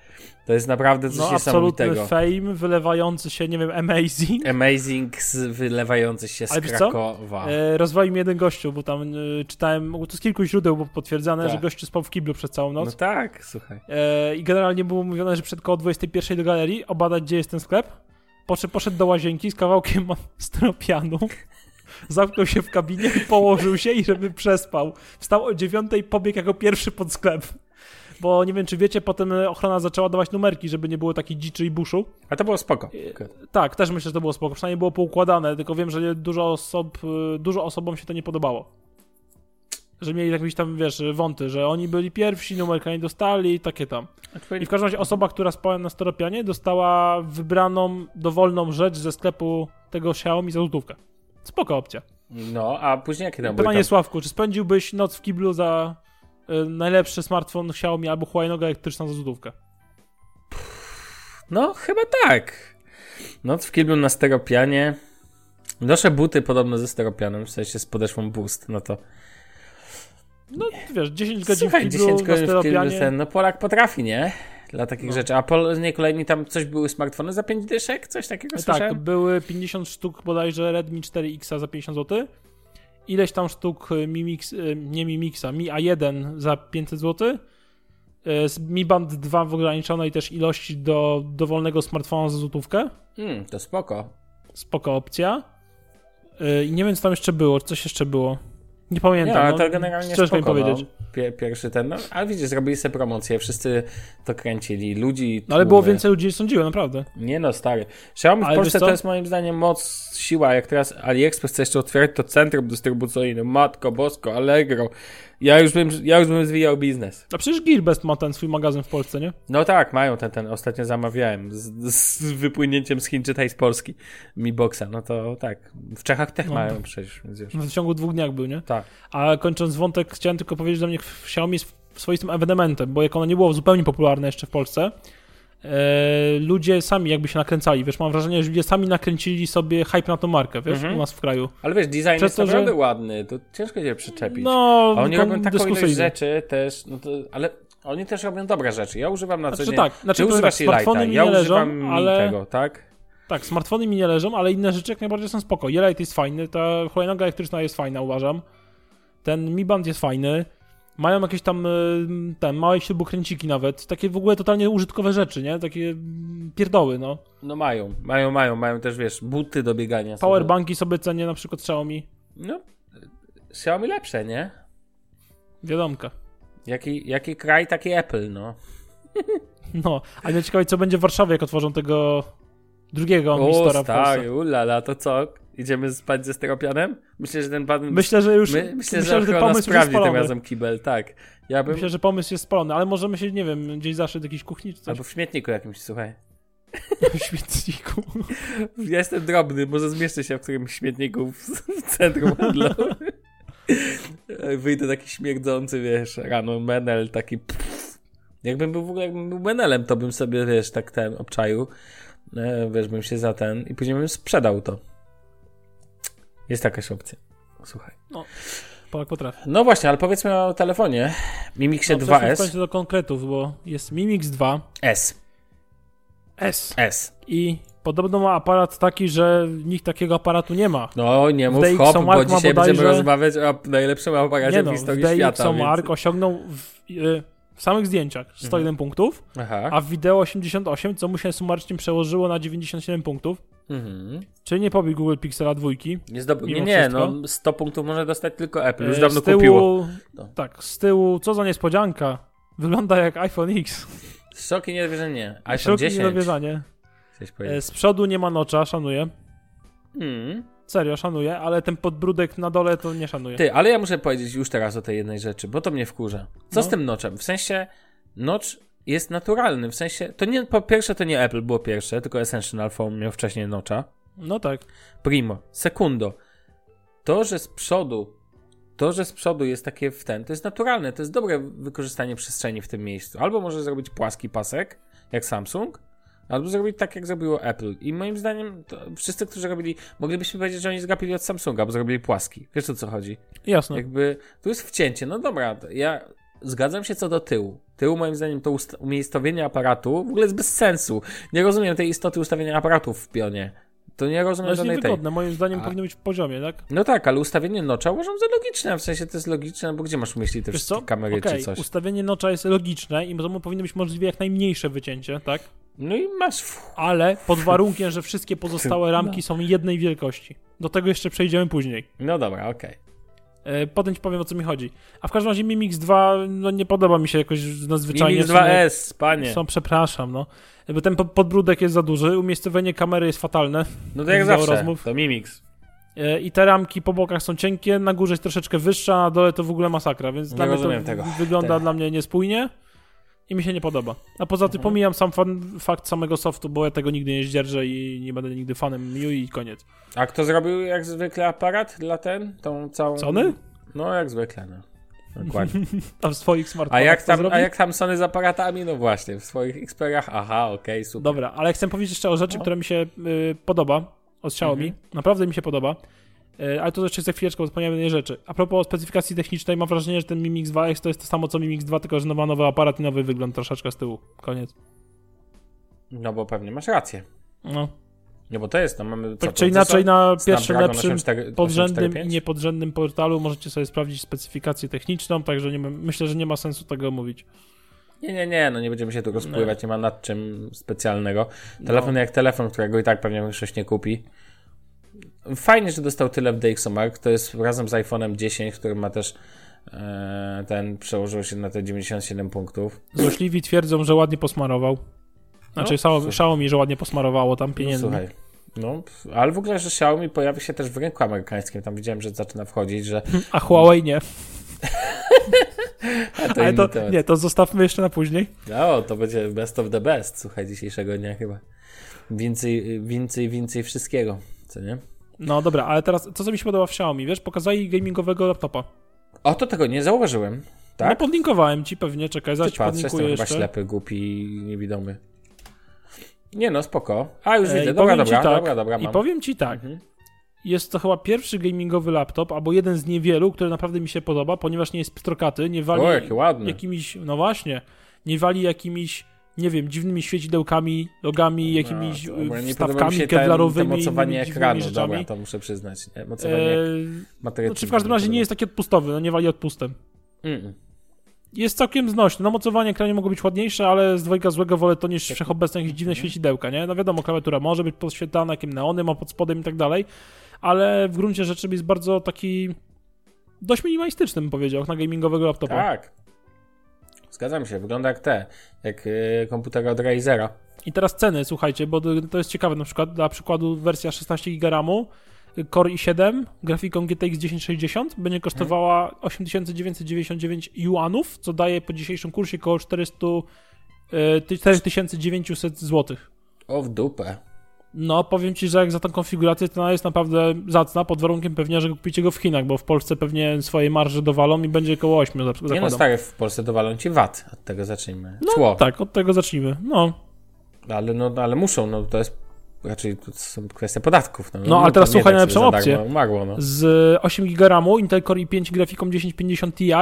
To jest naprawdę coś no, niesamowitego. Absolutny fame wylewający się, nie wiem, amazing. Amazing wylewający się z Krakowa. E, rozwalił mi jeden gościu, bo tam e, czytałem, to z kilku źródeł było potwierdzane, tak. że gościu spał w kiblu przez całą noc. No tak, słuchaj. E, I generalnie było mówione, że przed koło dwudziestej pierwszej do galerii obadać, gdzie jest ten sklep. Po czym poszedł do łazienki z kawałkiem stropianu. Zamknął się w kabinie i położył się i żeby przespał. Wstał o dziewiątej, pobiegł jako pierwszy pod sklep. Bo nie wiem, czy wiecie, potem ochrona zaczęła dawać numerki, żeby nie było takiej dziczy i buszu. A to było spoko. Okay. Tak, też myślę, że to było spoko. Przynajmniej było poukładane, tylko wiem, że dużo osób, dużo osobom się to nie podobało. że mieli jakieś tam, wiesz, wąty, że oni byli pierwsi, numerka nie dostali i takie tam. I w każdym razie osoba, która spała na steropianie, dostała wybraną, dowolną rzecz ze sklepu tego Xiaomi za złotówkę. Spoko opcja. No, a później jakie tam były? Pytanie, Sławku, czy spędziłbyś noc w kiblu za y, najlepszy smartfon Xiaomi albo Huawei noga elektryczna za złotówkę? No, chyba tak. Noc w kiblu na steropianie. Noszę buty podobno ze steropianem, w sensie z podeszwą Boost, no to... No, wiesz, dziesięć godzin Słuchaj, w kiblu, dziesięć godzin w kiblu ten, no Polak potrafi, nie? Dla takich no. rzeczy. A po nie kolejni tam coś były smartfony za pięć dyszek? Coś takiego słyszałem? Tak, były pięćdziesiąt sztuk bodajże Redmi cztery X za pięćdziesiąt złotych. Ileś tam sztuk Mi Mix, nie Mi Mixa, Mi A jeden za pięćset złotych. Mi Band dwa w ograniczonej też ilości do dowolnego smartfona za złotówkę. Hmm, to spoko. Spoko opcja. I nie wiem, co tam jeszcze było, coś jeszcze było. Nie pamiętam. Nie, no, to generalnie no, spoko, no. Pierwszy ten, no, ale widzisz, zrobili sobie promocję, wszyscy to kręcili, ludzi... Tłumy. No ale było więcej ludzi niż sądziłem, naprawdę. Nie no, stary. Xiaomi w Polsce to jest moim zdaniem moc, siła, jak teraz AliExpress chce jeszcze otwierać, to centrum dystrybucyjne, matko bosko, Allegro. Ja już bym, ja już bym zwijał biznes. A przecież Gearbest ma ten swój magazyn w Polsce, nie? No tak, mają ten, ten, ostatnio zamawiałem z, z wypłynięciem z Chin czytaj z Polski Mi Boxa, no to tak. W Czechach też no, mają przecież. No w ciągu dwóch dniach był, nie? Tak. A kończąc wątek, chciałem tylko powiedzieć, że dla mnie Xiaomi jest swoistym ewenementem, bo jak ono nie było zupełnie popularne jeszcze w Polsce, yy, ludzie sami jakby się nakręcali, wiesz, mam wrażenie, że ludzie sami nakręcili sobie hype na tą markę, wiesz, mm-hmm. u nas w kraju. Ale wiesz, design jest to, naprawdę że... ładny, to ciężko się przyczepić. No, a oni robią taką ilość rzeczy też, no to, ale oni też robią dobre rzeczy, ja używam na co znaczy, dzień, tak, znaczy, ty używasz Yeelighta, ja używam ale... tego, tak? Tak, smartfony mi nie leżą, ale inne rzeczy jak najbardziej są spoko. Yeelight jest fajny, ta hulajnoga elektryczna jest fajna, uważam. Ten Mi Band jest fajny. Mają jakieś tam ten, małe śrubokręciki nawet. Takie w ogóle totalnie użytkowe rzeczy, nie? Takie pierdoły, no. No mają, mają, mają. Mają też, wiesz, buty do biegania. Powerbanki sobie cenię na przykład Xiaomi. No, Xiaomi lepsze, nie? Wiadomka. Jaki, jaki kraj, taki Apple, no. No, a mnie ciekawe, co będzie w Warszawie, jak otworzą tego... Drugiego mistora w Polsce. O, ulala, to co? Idziemy spać ze steropianem? Myślę, że ten pan... Myślę, że już... My, myślę, myślę, że, że ten pomysł sprawdzi jest tym razem kibel, tak. Ja bym... Myślę, że pomysł jest spalony, ale możemy się, nie wiem, gdzieś zaszyć do jakiejś kuchni czy coś. Albo w śmietniku jakimś, słuchaj. W śmietniku? Ja jestem drobny, może zmieszczę się w którymś śmietniku w, w centrum handlowym. Wyjdę taki śmierdzący, wiesz, rano menel, taki... Pff. Jakbym był w ogóle, jakbym był menelem, to bym sobie, wiesz, tak ten obczaił. Wiesz, bym się za ten i później bym sprzedał to. Jest jakaś opcja. Słuchaj. No, Polak potrafi. No właśnie, ale powiedzmy o telefonie. Mi Mixie no, dwa S. Przejdźmy do konkretów, bo jest Mi Mix dwa S. S. S. I podobno ma aparat taki, że nikt takiego aparatu nie ma. No nie mów hop, bo dzisiaj będziemy że... rozmawiać o najlepszym aparacie no, w historii w świata. DXOMark więc... osiągnął... W, yy, w samych zdjęciach sto jeden mhm. punktów, aha. a w wideo osiemdziesiąt osiem, co mu się sumarycznie przełożyło na dziewięćdziesiąt siedem punktów. Mhm. Czyli nie pobił Google Pixela dwa. Nie, zdoby... nie, nie no sto punktów może dostać tylko Apple, już dawno z tyłu, kupiło. No. Tak, z tyłu, co za niespodzianka, wygląda jak iPhone X. Szoki niedowierzanie. iPhone Szoki niedowierzanie. Z przodu nie ma nocza, szanuję. Mhm. Serio, szanuję, ale ten podbródek na dole to nie szanuję. Ty, ale ja muszę powiedzieć już teraz o tej jednej rzeczy, bo to mnie wkurza. Co no. z tym noczem? W sensie, nocz jest naturalny, w sensie, to nie, po pierwsze to nie Apple było pierwsze, tylko Essential Phone miał wcześniej nocza. No tak. Primo. Sekundo. To, że z przodu, to, że z przodu jest takie w ten, to jest naturalne, to jest dobre wykorzystanie przestrzeni w tym miejscu. Albo może zrobić płaski pasek, jak Samsung, albo zrobić tak, jak zrobiło Apple. I moim zdaniem to wszyscy, którzy robili, moglibyśmy powiedzieć, że oni zgapili od Samsunga, bo zrobili płaski. Wiesz, o co chodzi? Jasne. Jakby tu jest wcięcie. No dobra, ja zgadzam się co do tyłu. Tyłu moim zdaniem to ust- umiejscowienie aparatu w ogóle jest bez sensu. Nie rozumiem tej istoty ustawienia aparatów w pionie. To nie rozumiem no, żadnej tej. To jest moim zdaniem A. powinno być w poziomie, tak? No tak, ale ustawienie nocza uważam za logiczne. W sensie to jest logiczne, bo gdzie masz umieścić te Wiesz wszystkie co? kamery okay. czy coś? Ustawienie nocza jest logiczne i to powinno być możliwie jak najmniejsze wycięcie, tak? No i masz... Ale pod warunkiem, że wszystkie pozostałe ramki no. są jednej wielkości. Do tego jeszcze przejdziemy później. No dobra, okej. Okay. Potem ci powiem, o co mi chodzi. A w każdym razie Mi Mix dwa, no nie podoba mi się jakoś nadzwyczajnie. Mi Mix dwa S, panie. Są, przepraszam, no. Bo ten podbródek jest za duży, umiejscowienie kamery jest fatalne. No to jak zawsze, rozmów. To Mi Mix. I te ramki po bokach są cienkie, na górze jest troszeczkę wyższa, na dole to w ogóle masakra, więc nie dla mnie to tego. wygląda tego. dla mnie niespójnie i mi się nie podoba. A poza tym mhm. pomijam sam fan, fakt samego softu, bo ja tego nigdy nie zdzierżę i nie będę nigdy fanem M I U I koniec. A kto zrobił jak zwykle aparat dla ten? Tą całą... Sony? No jak zwykle, no. Dokładnie. A w swoich smartfonach a jak, tam, a jak tam Sony z aparatami? No właśnie, w swoich Xperach, aha, okej, okay, super. Dobra, ale chcę powiedzieć jeszcze o rzeczy, no. która mi się yy, podoba. Od Xiaomi. Mhm. Naprawdę mi się podoba. Ale to jeszcze za chwileczkę, bo wspomniałem jednej rzeczy. A propos specyfikacji technicznej, mam wrażenie, że ten Mi Mix dwa X to jest to samo co Mi Mix dwa, tylko że ma nowy aparat i nowy wygląd troszeczkę z tyłu. Koniec. No bo pewnie masz rację. No. No bo to jest, no mamy... Tak czy inaczej na pierwszym lepszym podrzędnym i niepodrzędnym portalu możecie sobie sprawdzić specyfikację techniczną, także nie, myślę, że nie ma sensu tego mówić. Nie, nie, nie, no nie będziemy się tu rozpływać, nie ma nad czym specjalnego. Telefon no. jak telefon, którego i tak pewnie większość nie kupi. Fajnie, że dostał tyle w DXOMark, to jest razem z iPhone'em dziesięć, który ma też e, ten, przełożył się na te dziewięćdziesiąt siedem punktów. Złośliwi twierdzą, że ładnie posmarował. Znaczy no, Xiaomi, że ładnie posmarowało tam pieniędzy. No, słuchaj. No, ale w ogóle, że Xiaomi pojawi się też w rynku amerykańskim, tam widziałem, że zaczyna wchodzić, że... A Huawei nie. To ale to, nie, to zostawmy jeszcze na później. No, to będzie best of the best, słuchaj, dzisiejszego dnia chyba. Więcej, więcej, więcej wszystkiego, co nie? No dobra, ale teraz, co mi się podoba w Xiaomi, wiesz, pokazali gamingowego laptopa. O, to tego nie zauważyłem, tak? No podlinkowałem ci pewnie, czekaj, zaś podlinkuję jeszcze. Chyba ślepy, głupi, niewidomy. Nie no, spoko. A, już e, widzę, dobra, dobra, tak, dobra, dobra, mam. I powiem ci tak. Mhm. Jest to chyba pierwszy gamingowy laptop, albo jeden z niewielu, który naprawdę mi się podoba, ponieważ nie jest pstrokaty, nie wali o, jakie ładne. jakimiś, no właśnie, nie wali jakimiś, nie wiem, dziwnymi świecidełkami, logami, jakimiś no, wstawkami kevlarowymi. To mocowanie ekranu, dobra, to muszę przyznać. Nie? Mocowanie eee, materiału. No, czy w każdym razie nie jest taki odpustowy, no nie wali odpustem. Mm-mm. Jest całkiem znośny. No mocowanie ekranie mogą być ładniejsze, ale z dwojga złego wolę to niż wszechobecne jakieś dziwne świecidełka, nie? No wiadomo, klawiatura może być podświetlana jakim neonem, a pod spodem i tak dalej. Ale w gruncie rzeczy jest bardzo taki dość minimalistyczny, bym powiedział, na gamingowego laptopa. Tak. Zgadzam się, wygląda jak te, jak yy, komputer od Razera. I teraz ceny, słuchajcie, bo to jest ciekawe, na przykład dla przykładu wersja szesnaście giga ramu, Core i siedem, grafiką G T X tysiąc sześćdziesiąt będzie kosztowała hmm. osiem tysięcy dziewięćset dziewięćdziesiąt dziewięć juanów, co daje po dzisiejszym kursie około cztery tysiące dziewięćset złotych. O w dupę. No, powiem ci, że jak za tą konfigurację, to ona jest naprawdę zacna, pod warunkiem pewnie, że kupicie go w Chinach, bo w Polsce pewnie swoje marże dowalą i będzie koło osiem. Nie zakładam. No stary, w Polsce dowalą ci V A T, od tego zacznijmy. No Cło. tak, od tego zacznijmy, no. Ale, no, ale muszą, no to jest raczej to są kwestia podatków. No, no ale teraz słuchaj, najlepszą opcję. Umarło, no. Z osiem giga ramu, Intel Core i pięć grafiką tysiąc pięćdziesiąt Ti,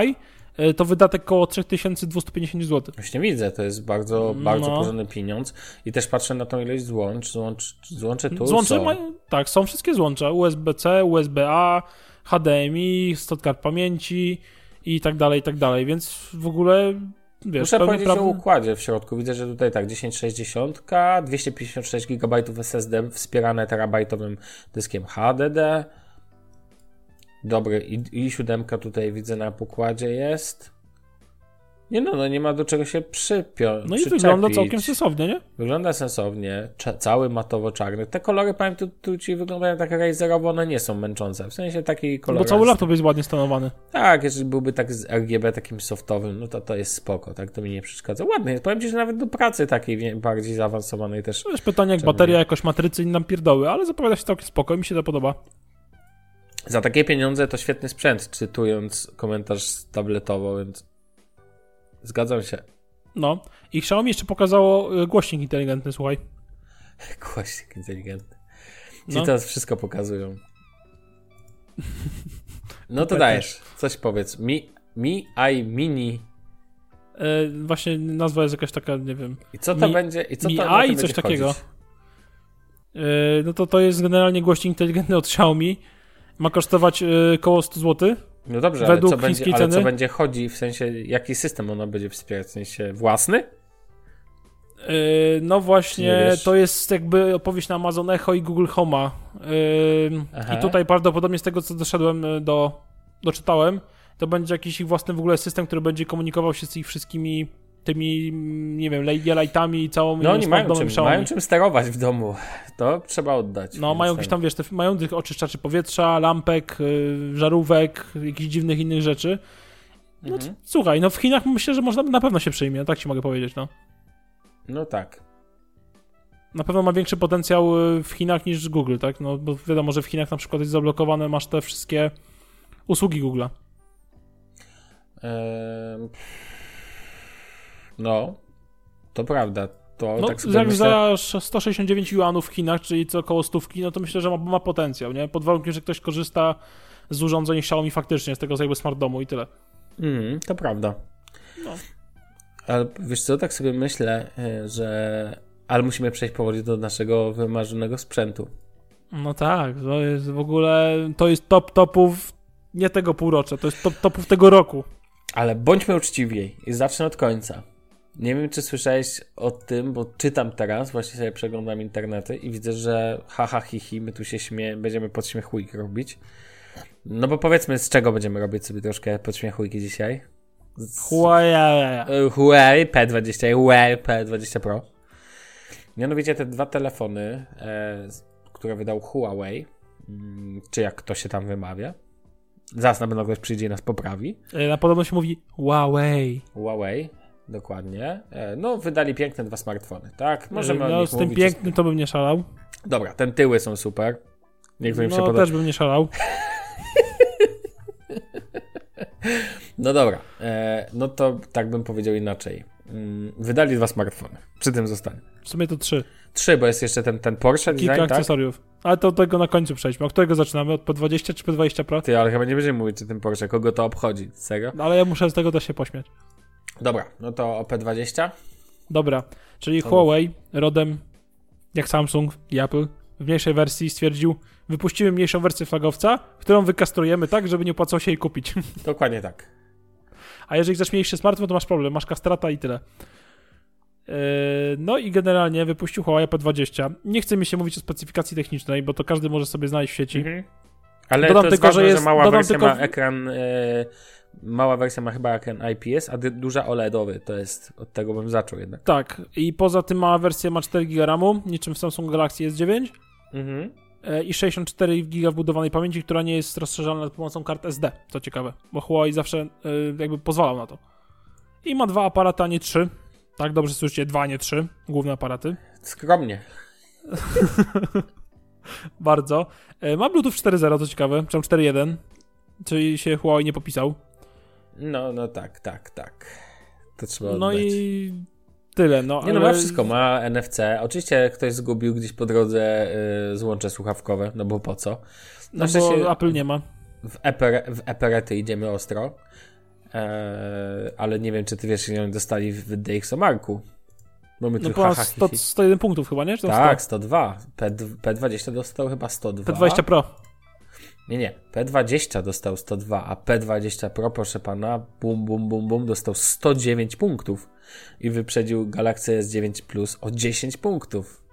to wydatek koło trzy tysiące dwieście pięćdziesiąt złotych. Właśnie widzę, to jest bardzo, bardzo no. porządny pieniądz i też patrzę na tą ilość złącz, złącz złącze tu złącze są. Ma, tak, są wszystkie złącza, U S B C, U S B A, H D M I, slot kart pamięci i tak dalej, i tak dalej, więc w ogóle... Wiesz, muszę powiedzieć prawo... o układzie w środku, widzę, że tutaj tak, tysiąc sześćdziesiąt, dwieście pięćdziesiąt sześć gigabajtów S S D wspierane terabajtowym dyskiem H D D. Dobry, i siódemka tutaj widzę na pokładzie jest. Nie no, no nie ma do czego się przypiąć. No i wygląda całkiem sensownie, nie? Wygląda sensownie, Cza- cały matowo-czarny. Te kolory, powiem, tu, tu ci wyglądają tak razerowo, one nie są męczące. W sensie taki kolor. Bo cały laptop jest ładnie stanowany. Tak, jeżeli byłby tak z R G B takim softowym, no to to jest spoko, tak to mi nie przeszkadza. Ładny jest, powiem ci, że nawet do pracy takiej bardziej zaawansowanej też. To jest pytanie, jak bateria, jakoś matrycy i nam pierdoły, ale zapowiada się całkiem spoko, mi się to podoba. Za takie pieniądze to świetny sprzęt, czytując komentarz tabletowo, więc zgadzam się. No i Xiaomi jeszcze pokazało głośnik inteligentny, słuchaj. Głośnik inteligentny. Ci no. teraz wszystko pokazują. No to dajesz, coś powiedz. Mi, mi, i mini. Yy, właśnie nazwa jest jakaś taka, nie wiem. I co to mi, będzie? I co mi, to, a i coś takiego. Yy, no to to jest generalnie głośnik inteligentny od Xiaomi. Ma kosztować y, koło sto złotych. No dobrze, ale, co będzie, ale co będzie chodzi, w sensie jaki system ona będzie wspierać, w sensie własny? Yy, no właśnie, to jest jakby opowieść na Amazon Echo i Google Home'a. Yy, I tutaj prawdopodobnie z tego co doszedłem, do, doczytałem, to będzie jakiś ich własny w ogóle system, który będzie komunikował się z ich wszystkimi tymi, nie wiem, Yeelightami i całą... No oni mają czym, mają czym sterować w domu, to trzeba oddać. No mają jakieś tam, wiesz, te, mają tych oczyszczaczy powietrza, lampek, yy, żarówek, jakichś dziwnych innych rzeczy. No mhm. Słuchaj, no w Chinach myślę, że można, na pewno się przyjmie, tak ci mogę powiedzieć, no. No tak. Na pewno ma większy potencjał w Chinach niż Google, tak? No bo wiadomo, że w Chinach na przykład jest zablokowane, masz te wszystkie usługi Google'a. Ehm... No, to prawda. To no, tak sobie jak myślę... za sto sześćdziesiąt dziewięć juanów w Chinach, czyli co około stówki, no to myślę, że ma, ma potencjał, nie? Pod warunkiem, że ktoś korzysta z urządzeń Xiaomi faktycznie, z tego jakby smart domu i tyle. Mm, to prawda. No. Ale wiesz co, tak sobie myślę, że... Ale musimy przejść powoli do naszego wymarzonego sprzętu. No tak, to jest w ogóle... To jest top topów nie tego półrocza, to jest top topów tego roku. Ale bądźmy uczciwi i zacznę od końca. Nie wiem, czy słyszałeś o tym, bo czytam teraz, właśnie sobie przeglądam internety i widzę, że haha, hihi, my tu się śmie, będziemy podśmiechujki robić. No bo powiedzmy, z czego będziemy robić sobie troszkę podśmiechujki dzisiaj? Z... Huawei P dwadzieścia, Huawei P dwadzieścia Pro. Mianowicie te dwa telefony, e, które wydał Huawei, czy jak to się tam wymawia. Zaraz na pewno ktoś przyjdzie i nas poprawi. Na podobno się mówi Huawei. Huawei, dokładnie. No, wydali piękne dwa smartfony, tak? Możemy no, o nich z tym pięknym to bym nie szalał. Dobra, ten tyły są super. Niektórym no, się podoba. No, też bym nie szalał. No dobra, no to tak bym powiedział inaczej. Wydali dwa smartfony, przy tym zostanie. W sumie to trzy. Trzy, bo jest jeszcze ten, ten Porsche Kilka design, akcesoriów. Tak? Ale to tego na końcu przejdźmy. Od którego zaczynamy? Od P dwadzieścia czy P dwadzieścia Pro? Ty, ale chyba nie będziemy mówić o tym Porsche. Kogo to obchodzi? Serio? No ale ja muszę z tego też się pośmiać. Dobra, no to o P dwadzieścia? Dobra, czyli to Huawei, rodem jak Samsung i Apple, w mniejszej wersji stwierdził, wypuścimy mniejszą wersję flagowca, którą wykastrujemy tak, żeby nie opłacało się jej kupić. Dokładnie tak. A jeżeli chcesz mniejszy smartfon, to masz problem, masz kastrata i tyle. No i generalnie wypuścił Huawei P dwadzieścia. Nie chce mi się mówić o specyfikacji technicznej, bo to każdy może sobie znaleźć w sieci. Mhm. Ale dodam to jest tylko, ważne, że, jest, że mała wersja tylko... ma ekran, yy, mała wersja ma chyba ekran I P S, a duża OLEDowy. To jest, od tego bym zaczął jednak. Tak, i poza tym mała wersja ma cztery giga ramu, niczym w Samsung Galaxy S dziewięć. Mhm. I sześćdziesiąt cztery giga wbudowanej pamięci, która nie jest rozszerzalna za pomocą kart S D, co ciekawe, bo Huawei zawsze yy, jakby pozwalał na to. I ma dwa aparaty, a nie trzy. Tak, dobrze słyszycie, dwa, nie trzy główne aparaty. Skromnie. Bardzo. Ma Bluetooth cztery zero, co ciekawe, czy cztery jeden, czyli się Huawei nie popisał. No, no tak, tak, tak. To trzeba oddać. No i tyle. No, nie ale... no, ma wszystko, ma N F C. Oczywiście ktoś zgubił gdzieś po drodze yy, złącze słuchawkowe, no bo po co? No, no bo się... Apple nie ma. W, eper... w eperety idziemy ostro. Eee, ale nie wiem, czy ty wiesz, ile oni dostali w DXOMarku. No ponad sto jeden punktów chyba, nie? Czy tak, sto dwa. P dwadzieścia dostał chyba sto dwa. P dwadzieścia Pro. Nie, nie. P dwadzieścia dostał sto dwa, a P dwadzieścia Pro, proszę pana, bum, bum, bum, bum, dostał sto dziewięć punktów i wyprzedził Galaxy S dziewięć Plus o dziesięć punktów.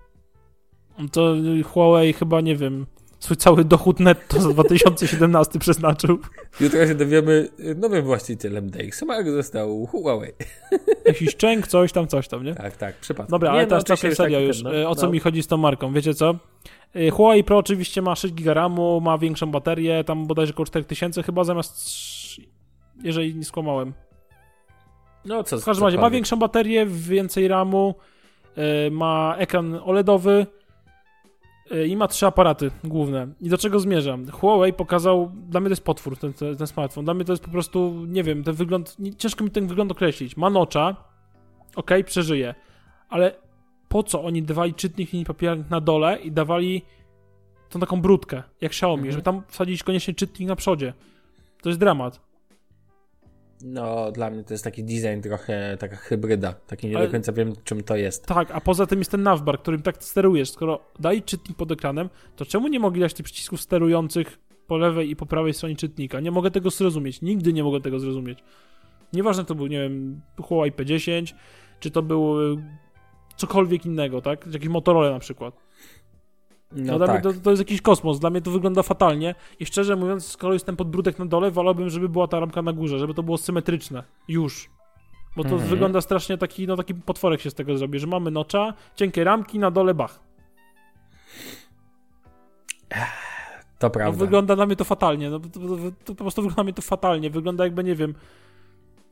To Huawei chyba, nie wiem... Swój cały dochód netto za dwa tysiące siedemnasty przeznaczył. Jutro się dowiemy nowym właścicielem DxOMark został Huawei. Jakiś Cheng, coś tam, coś tam, nie? Tak, tak, przypadek. Dobra, nie, ale no, teraz całkiem serio już, ten, no, o co no. mi chodzi z tą marką, wiecie co? Huawei Pro oczywiście ma sześć giga ramu, ma większą baterię, tam bodajże około cztery tysiące chyba zamiast trzy, jeżeli nie skłamałem. No co? W każdym razie ma większą baterię, więcej ramu, ma ekran OLEDowy, i ma trzy aparaty główne. I do czego zmierzam? Huawei pokazał, dla mnie to jest potwór, ten, ten smartfon, dla mnie to jest po prostu, nie wiem, ten wygląd, nie, ciężko mi ten wygląd określić. Ma notcha, okej, przeżyje, ale po co oni dawali czytnik linii papilarnych na dole i dawali tą taką brudkę, jak Xiaomi, mhm. żeby tam wsadzić koniecznie czytnik na przodzie. To jest dramat. No, dla mnie to jest taki design trochę, taka hybryda, taki nie ale, do końca wiem, czym to jest. Tak, a poza tym jest ten navbar, którym tak sterujesz, skoro daj czytnik pod ekranem, to czemu nie mogli dać tych przycisków sterujących po lewej i po prawej stronie czytnika? Nie mogę tego zrozumieć, nigdy nie mogę tego zrozumieć. Nieważne, to był, nie wiem, Huawei P dziesięć, czy to był cokolwiek innego, tak? Jakiś Motorola na przykład. No, no dla tak. mnie to, to jest jakiś kosmos, dla mnie to wygląda fatalnie i szczerze mówiąc, skoro jest ten podbródek na dole, wolałbym, żeby była ta ramka na górze, żeby to było symetryczne. Już. Bo to mm-hmm. wygląda strasznie taki, no taki potworek się z tego zrobi, że mamy notcha, cienkie ramki, na dole bach. To prawda. No, wygląda na mnie to fatalnie, no, to, to, to po prostu wygląda na mnie to fatalnie, wygląda jakby, nie wiem,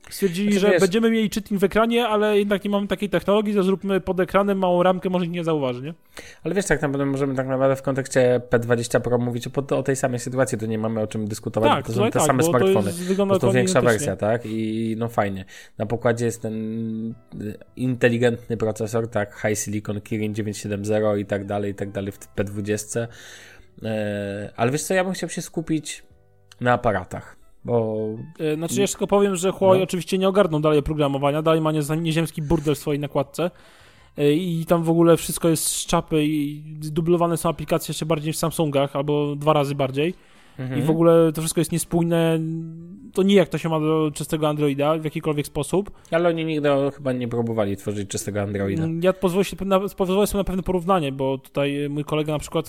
stwierdzili, znaczy, że wiesz, będziemy mieli czytnik w ekranie, ale jednak nie mamy takiej technologii, to zróbmy pod ekranem małą ramkę, może nikt nie zauważy, nie? Ale wiesz, tak naprawdę możemy tak naprawdę w kontekście P dwadzieścia Pro mówić o, o tej samej sytuacji, to nie mamy o czym dyskutować, tak, to są te tak, same smartfony, to, jest, to, to większa wersja, tak? I no fajnie. Na pokładzie jest ten inteligentny procesor, tak, High Silicon Kirin dziewięćset siedemdziesiąt i tak dalej, i tak dalej w P dwadzieścia, ale wiesz co, ja bym chciał się skupić na aparatach. Bo... Znaczy ja tylko powiem, że Huawei no. oczywiście nie ogarnął dalej programowania, dalej ma nieziemski burdel w swojej nakładce i tam w ogóle wszystko jest z czapy i dublowane są aplikacje jeszcze bardziej niż w Samsungach, albo dwa razy bardziej mhm. i w ogóle to wszystko jest niespójne, to nie jak to się ma do czystego Androida w jakikolwiek sposób. Ale oni nigdy chyba nie próbowali tworzyć czystego Androida. Ja pozwolę sobie na, pozwolę sobie na pewne porównanie, bo tutaj mój kolega na przykład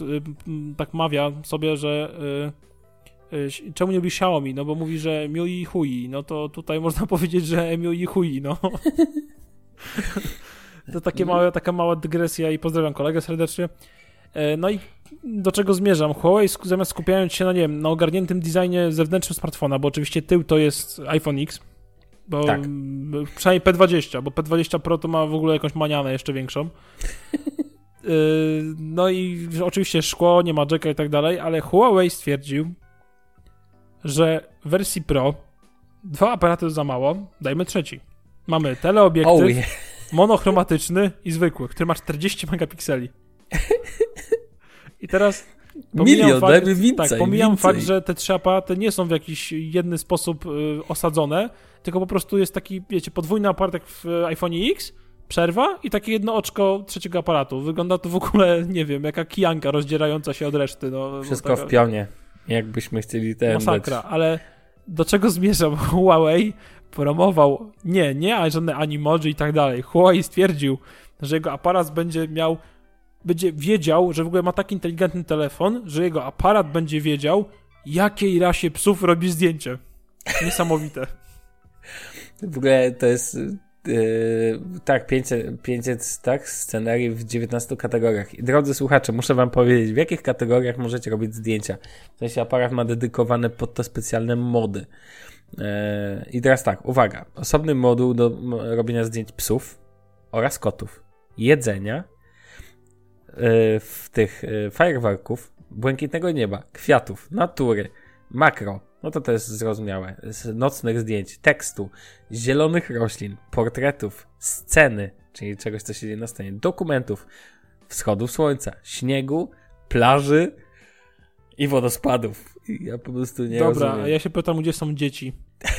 tak mawia sobie, że... Czemu nie lubi Xiaomi? No bo mówi, że miu i hui. No to tutaj można powiedzieć, że miu i hui, no. To takie małe, taka mała dygresja i pozdrawiam kolegę serdecznie. No i do czego zmierzam? Huawei zamiast skupiając się na, nie wiem, na ogarniętym designie zewnętrznym smartfona, bo oczywiście tył to jest iPhone X, bo tak. Przynajmniej P dwadzieścia, bo P dwadzieścia Pro to ma w ogóle jakąś manianę jeszcze większą. No i oczywiście szkło, nie ma jacka i tak dalej, ale Huawei stwierdził, że w wersji Pro dwa aparaty to za mało, dajmy trzeci. Mamy teleobiektyw, oh yeah. monochromatyczny i zwykły, który ma czterdzieści megapikseli. I teraz pomijam, Milion, fakt, więcej, tak, pomijam fakt, że te trzy aparaty nie są w jakiś jedny sposób y, osadzone, tylko po prostu jest taki, wiecie, podwójny aparat jak w iPhone X, przerwa i takie jedno oczko trzeciego aparatu. Wygląda to w ogóle, nie wiem, jaka kijanka rozdzierająca się od reszty. No, wszystko taka... w pionie. Jakbyśmy chcieli ten masakra, dać. Ale do czego zmierzam? Huawei promował, nie, nie żadne animoji i tak dalej. Huawei stwierdził, że jego aparat będzie miał, będzie wiedział, że w ogóle ma tak inteligentny telefon, że jego aparat będzie wiedział, jakiej rasie psów robi zdjęcie. Niesamowite. W ogóle to jest... Yy, tak, pięćset, pięćset tak, scenarii w dziewiętnastu kategoriach. I drodzy słuchacze, muszę wam powiedzieć, w jakich kategoriach możecie robić zdjęcia. W sensie aparat ma dedykowane pod to specjalne mody. Yy, I teraz tak, uwaga. Osobny moduł do robienia zdjęć psów oraz kotów. Jedzenia, yy, w tych yy, fajerwerków, błękitnego nieba, kwiatów, natury, makro. No to to jest zrozumiałe. Z nocnych zdjęć, tekstu, zielonych roślin, portretów, sceny, czyli czegoś, co się dzieje na scenie, dokumentów, wschodów słońca, śniegu, plaży i wodospadów. I ja po prostu nie Dobra, rozumiem. Dobra, a ja się pytam, gdzie są dzieci?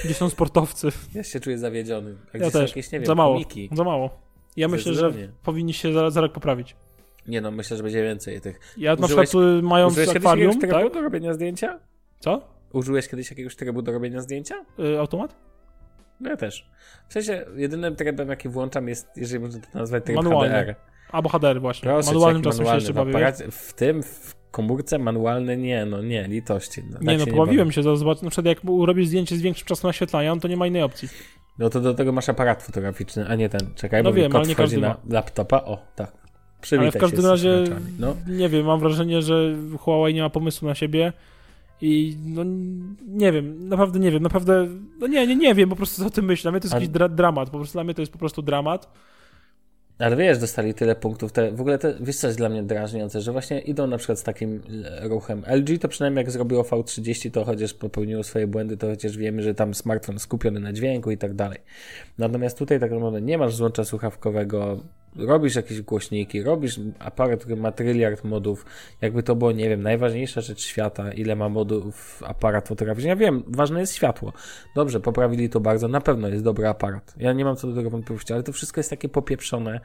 Gdzie są sportowcy? Ja się czuję zawiedziony. A ja gdzie też. Są jakieś, nie wiem, za mało, komiki? Za mało. Ja myślę, że powinni się za, za rok poprawić. Nie no, myślę, że będzie więcej tych. Ja użyłeś, na przykład mając akwarium, kiedyś tak? do robienia zdjęcia? Co? Użyłeś kiedyś jakiegoś trybu do robienia zdjęcia? Yy, automat? No ja też. W sensie jedynym trybem, jaki włączam jest, jeżeli można to nazwać, tryb manualny. H D R. Albo H D R właśnie. Proszę, manualnym czasem manualny. się jeszcze bawię. W, w tym, w komórce manualny nie, no nie, litości. No, nie tak no, się pobawiłem nie się, zaraz zobaczę. Na przykład jak robisz zdjęcie z większym czasem naświetlania, no to nie ma innej opcji. No to do tego masz aparat fotograficzny, a nie ten. Czekaj, no bo wiem, kot nie wchodzi na laptopa. O, tak. Przywitaj ale w każdym razie, no. nie wiem, mam wrażenie, że Huawei nie ma pomysłu na siebie. I no nie wiem, naprawdę nie wiem, naprawdę, no nie, nie, nie wiem, po prostu o tym myślę, dla mnie to jest A... jakiś dra- dramat, po prostu dla mnie to jest po prostu dramat. Ale wiesz, dostali tyle punktów, te, w ogóle to, wiesz co jest dla mnie drażniące, że właśnie idą na przykład z takim ruchem. L G to przynajmniej jak zrobiło V trzydzieści, to chociaż popełniło swoje błędy, to chociaż wiemy, że tam smartfon skupiony na dźwięku i tak dalej. Natomiast tutaj tak naprawdę nie masz złącza słuchawkowego, robisz jakieś głośniki, robisz aparat, który ma tryliard modów, jakby to było, nie wiem, najważniejsza rzecz świata, ile ma modów aparat fotograficzny. Ja wiem, ważne jest światło. Dobrze, poprawili to bardzo, na pewno jest dobry aparat. Ja nie mam co do tego wątpliwości, ale to wszystko jest takie popieprzone.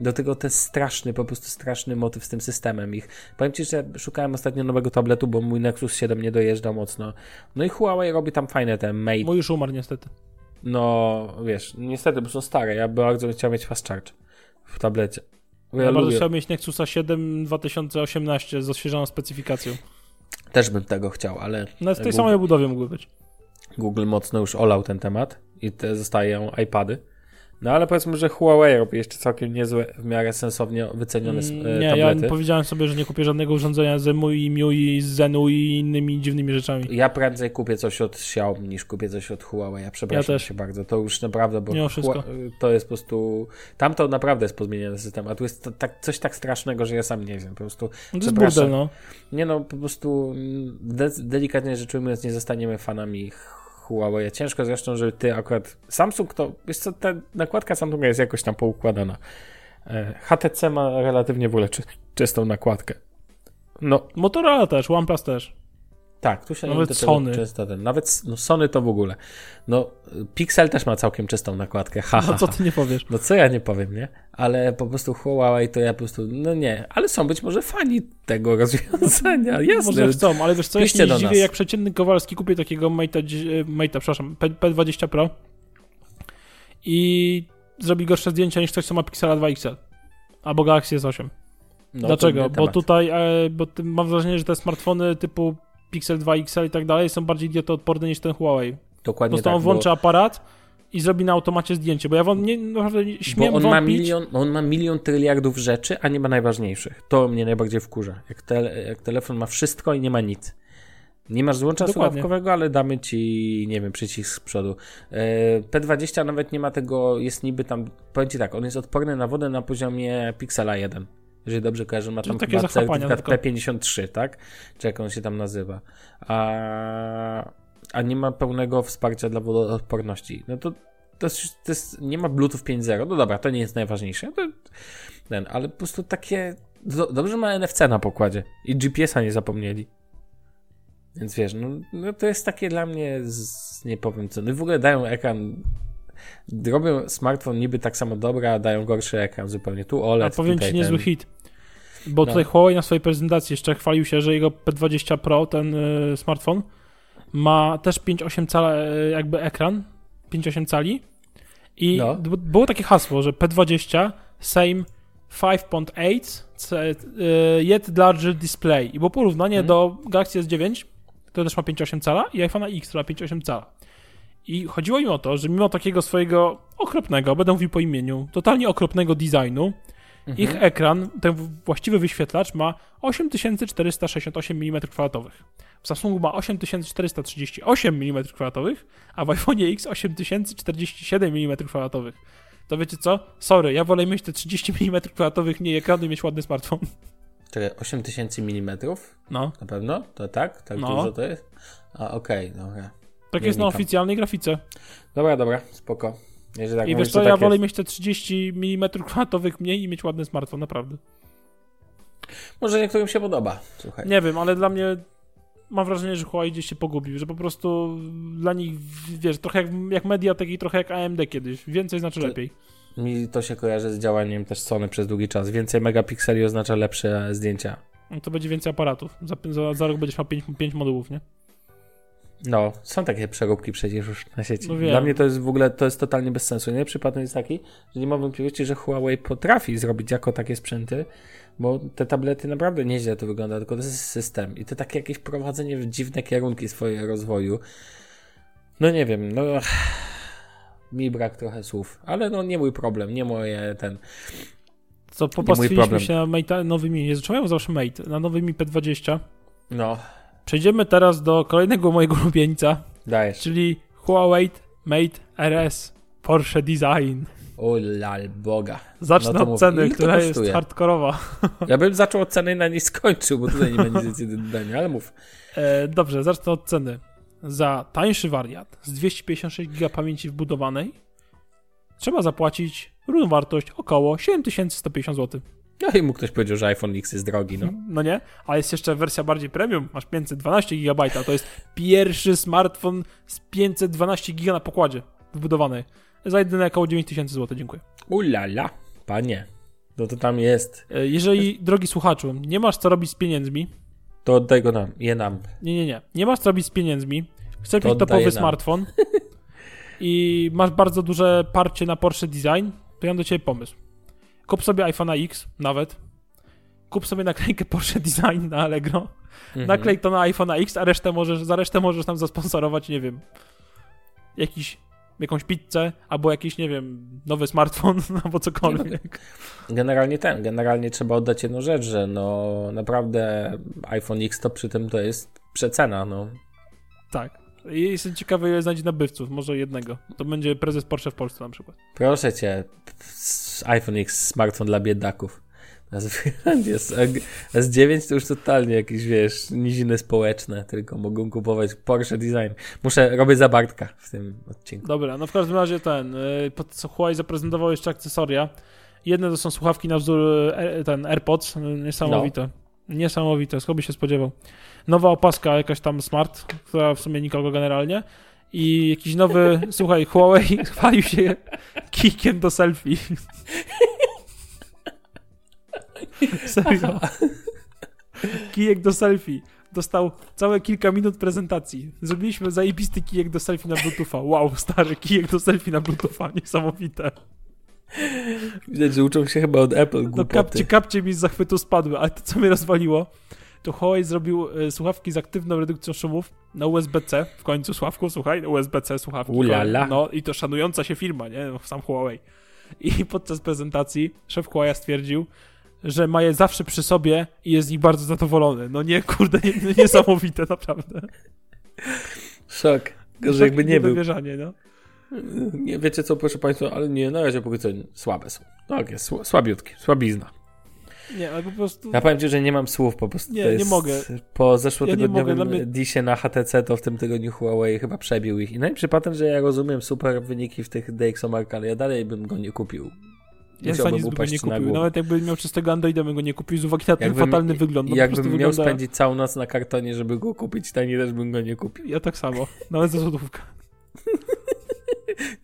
Do tego ten straszny, po prostu straszny motyw z tym systemem ich. Powiem Ci, że szukałem ostatnio nowego tabletu, bo mój Nexus siedem nie dojeżdża mocno. No i Huawei robi tam fajne te Mate. Mój już umarł niestety. No, wiesz, niestety, bo są stare. Ja bardzo chciałem mieć fast charge w tablecie. Ja, ja bardzo chciałem mieć Nexusa siedem dwa tysiące osiemnaście z odświeżoną specyfikacją. Też bym tego chciał, ale... No w tej Google... samej budowie mógłby być. Google mocno już olał ten temat i te zostają iPady. No ale powiedzmy, że Huawei robi jeszcze całkiem niezłe, w miarę sensownie wycenione nie, tablety. Ja powiedziałem sobie, że nie kupię żadnego urządzenia z M U I, M I U I, Zenu i innymi dziwnymi rzeczami. Ja prędzej kupię coś od Xiaomi niż kupię coś od Huawei. Ja przepraszam ja się bardzo. To już naprawdę, bo Hua... to jest po prostu... Tamto naprawdę jest pozmieniony system, a tu jest to, tak, coś tak strasznego, że ja sam nie wiem. Po prostu przepraszam. No. Nie no, po prostu de- delikatnie rzecz ujmując, nie zostaniemy fanami ich. Huawei. Ciężko zresztą, że ty akurat... Samsung to... Wiesz co, ta nakładka Samsunga jest jakoś tam poukładana. H T C ma relatywnie w ogóle czy, czystą nakładkę. No. Motorola też, OnePlus też. Tak, tu się nawet nie Sony. Czysta ten. Nawet no, Sony to w ogóle. No, Pixel też ma całkiem czystą nakładkę. Ha, no co ty nie powiesz? No co ja nie powiem, nie? Ale po prostu Huawei to ja po prostu, no nie. Ale są być może fani tego rozwiązania. Jasne. Może chcą, ale wiesz co, piszcie, ja się nie dziwię, jak przeciętny Kowalski kupię takiego Mate'a, przepraszam, P dwadzieścia Pro i zrobi gorsze zdjęcia niż ktoś, co ma Pixela dwa X L albo Galaxy S osiem. No, dlaczego? Bo tutaj, bo mam wrażenie, że te smartfony typu Pixel dwa X L i tak dalej są bardziej idiotoodporne niż ten Huawei. Dokładnie tak. Po prostu on włączy aparat i zrobi na automacie zdjęcie, bo ja wam nie naprawdę śmiem bo on wątpić. Ma milion, on ma milion tryliardów rzeczy, a nie ma najważniejszych. To mnie najbardziej wkurza. Jak, te, jak telefon ma wszystko i nie ma nic. Nie masz złącza słuchawkowego, ale damy ci, nie wiem, przycisk z przodu. P dwadzieścia nawet nie ma tego, jest niby tam, powiem ci tak, on jest odporny na wodę na poziomie Pixela jeden. Jeżeli dobrze kojarzę, ma tam chyba certyfikat P pięćdziesiąt trzy, tak? Czy jak on się tam nazywa. A, a nie ma pełnego wsparcia dla wodoodporności. No to, to, jest, to jest, nie ma Bluetooth pięć zero. No dobra, to nie jest najważniejsze. To, ten, ale po prostu takie... Do, dobrze ma N F C na pokładzie. I G P S a nie zapomnieli. Więc wiesz, no, no to jest takie dla mnie... Z, nie powiem co. No i w ogóle dają ekran... Robią smartfon niby tak samo dobra, dają gorszy ekran zupełnie. Tu O L E D. A powiem ci niezły ten... hit, bo no. Tutaj Huawei na swojej prezentacji jeszcze chwalił się, że jego P dwadzieścia Pro, ten y, smartfon, ma też pięć przecinek osiem cala y, jakby ekran, pięć przecinek osiem cali i no. d- było takie hasło, że P dwadzieścia same pięć przecinek osiem y, yet larger display i było porównanie hmm. do Galaxy S dziewięć, który też ma pięć przecinek osiem cala i iPhone'a X, który ma pięć przecinek osiem cala. I chodziło im o to, że mimo takiego swojego okropnego, będę mówił po imieniu, totalnie okropnego designu, mhm. ich ekran, ten właściwy wyświetlacz ma osiem tysięcy czterysta sześćdziesiąt osiem milimetrów kwadratowych. W Samsungu ma osiem tysięcy czterysta trzydzieści osiem milimetrów kwadratowych, a w iPhone'ie X osiem tysięcy czterdzieści siedem milimetrów kwadratowych. To wiecie co? Sorry, ja wolę mieć te trzydzieści milimetrów kwadratowych mniej ekranu i mieć ładny smartfon. Czyli osiem tysięcy milimetrów? No. Na pewno? To tak? Tak no. Dużo to jest? A okej, okay, dobra. Tak nie jest unikam. Na oficjalnej grafice. Dobra, dobra, spoko. Tak i mówisz, wiesz co, ja tak wolę jest. Mieć te trzydzieści milimetrów kwadratowych mniej i mieć ładny smartfon, naprawdę. Może niektórym się podoba, słuchaj. Nie wiem, ale dla mnie mam wrażenie, że Huawei gdzieś się pogubił, że po prostu dla nich, wiesz, trochę jak, jak Mediatek i trochę jak A M D kiedyś. Więcej znaczy to, lepiej. Mi to się kojarzy z działaniem też Sony przez długi czas. Więcej megapikseli oznacza lepsze zdjęcia. No to będzie więcej aparatów. Za, za, za rok będziesz miał pięć modułów, nie? No, są takie przeróbki przecież już na sieci. No dla mnie to jest w ogóle, to jest totalnie bez sensu. Nie? Przypadek jest taki, że nie mam wątpliwości, że Huawei potrafi zrobić jako takie sprzęty, bo te tablety naprawdę nieźle to wygląda, tylko to jest system i to takie jakieś prowadzenie w dziwne kierunki swojego rozwoju. No nie wiem, no mi brak trochę słów, ale no nie mój problem, nie moje ten... Co, popastwiliśmy się na Mate, nowymi, nie zacząłem zawsze Mate, na nowymi P dwadzieścia. No... Przejdziemy teraz do kolejnego mojego ulubieńca, dajesz. Czyli Huawei Mate R S Porsche Design. O lal Boga. Zacznę no od ceny, która kosztuje? Jest hardkorowa. Ja bym zaczął od ceny i na niej skończył, bo tutaj nie będzie nic do dodania, ale mów. E, dobrze, zacznę od ceny. Za tańszy wariat z dwieście pięćdziesiąt sześć gigabajtów pamięci wbudowanej trzeba zapłacić równowartość około siedem tysięcy sto pięćdziesiąt złotych. No i mu ktoś powiedział, że iPhone X jest drogi, no. No nie, a jest jeszcze wersja bardziej premium, masz pięćset dwanaście gigabajtów, to jest pierwszy smartfon z pięćset dwanaście gigabajtów na pokładzie wbudowany. Za jedyne około dziewięć tysięcy złotych, dziękuję. Ulala, panie, no to tam jest. Jeżeli, drogi słuchaczu, nie masz co robić z pieniędzmi... To oddaj go nam, je nam. Nie, nie, nie, nie masz co robić z pieniędzmi, chcesz mieć topowy smartfon i masz bardzo duże parcie na Porsche Design, to ja mam do ciebie pomysł. Kup sobie iPhone'a X nawet, kup sobie naklejkę Porsche Design na Allegro, mhm. naklej to na iPhone'a X, a resztę możesz, za resztę możesz tam zasponsorować, nie wiem, jakiś jakąś pizzę, albo jakiś, nie wiem, nowy smartfon, albo cokolwiek. Generalnie ten, generalnie trzeba oddać jedną rzecz, że no naprawdę iPhone X to przy tym to jest przecena, no. Tak. I jestem ciekawy, ile znajdzie nabywców, może jednego. To będzie prezes Porsche w Polsce na przykład. Proszę cię, iPhone X, smartfon dla biedaków. S dziewięć to już totalnie jakieś, wiesz, niziny społeczne, tylko mogą kupować Porsche Design. Muszę, robię za Bartka w tym odcinku. Dobra, no w każdym razie ten, Huawei zaprezentował jeszcze akcesoria. Jedne to są słuchawki na wzór ten AirPods, niesamowite. No. Niesamowite, kto by się spodziewał. Nowa opaska jakaś tam smart, która w sumie nikogo generalnie. I jakiś nowy, słuchaj, Huawei chwalił się kijkiem do selfie. Serio. Kijek do selfie. Dostał całe kilka minut prezentacji. Zrobiliśmy zajebisty kijek do selfie na Bluetootha. Wow, stary, kijek do selfie na Bluetootha. Niesamowite. Widać, że uczą się chyba od Apple głupoty. No kapcie, kapcie mi z zachwytu spadły, ale to, co mnie rozwaliło, to Huawei zrobił słuchawki z aktywną redukcją szumów na U S B C. W końcu, Sławku, słuchaj, U S B C słuchawki. Ulala. No i to szanująca się firma, nie? Sam Huawei. I podczas prezentacji szef Huawei stwierdził, że ma je zawsze przy sobie i jest z nich bardzo zadowolony. No nie, kurde, nie, niesamowite, naprawdę. Szok. Gorzej jakby nie był. No. Nie, wiecie co, proszę państwa, ale nie, na razie póki co słabe są. Tak jest, słabiutkie, słabizna. Nie, ale po prostu... Ja powiem ci, że nie mam słów po prostu. Nie, to jest... nie mogę. Po zeszłotygodniowym ja mnie... disie na H T C to w tym tygodniu Huawei chyba przebił ich. I najlepszy patent, że ja rozumiem super wyniki w tych DXOMark, ale ja dalej bym go nie kupił. Ja za nic bym nie kupił. Nawet jakbym miał czystego Androida, bym go nie kupił z uwagi na ten jakbym, fatalny wygląd. No jakbym miał wygląda... spędzić całą noc na kartonie, żeby go kupić, to nie też bym go nie kupił. Ja tak samo. Nawet za złotówkę.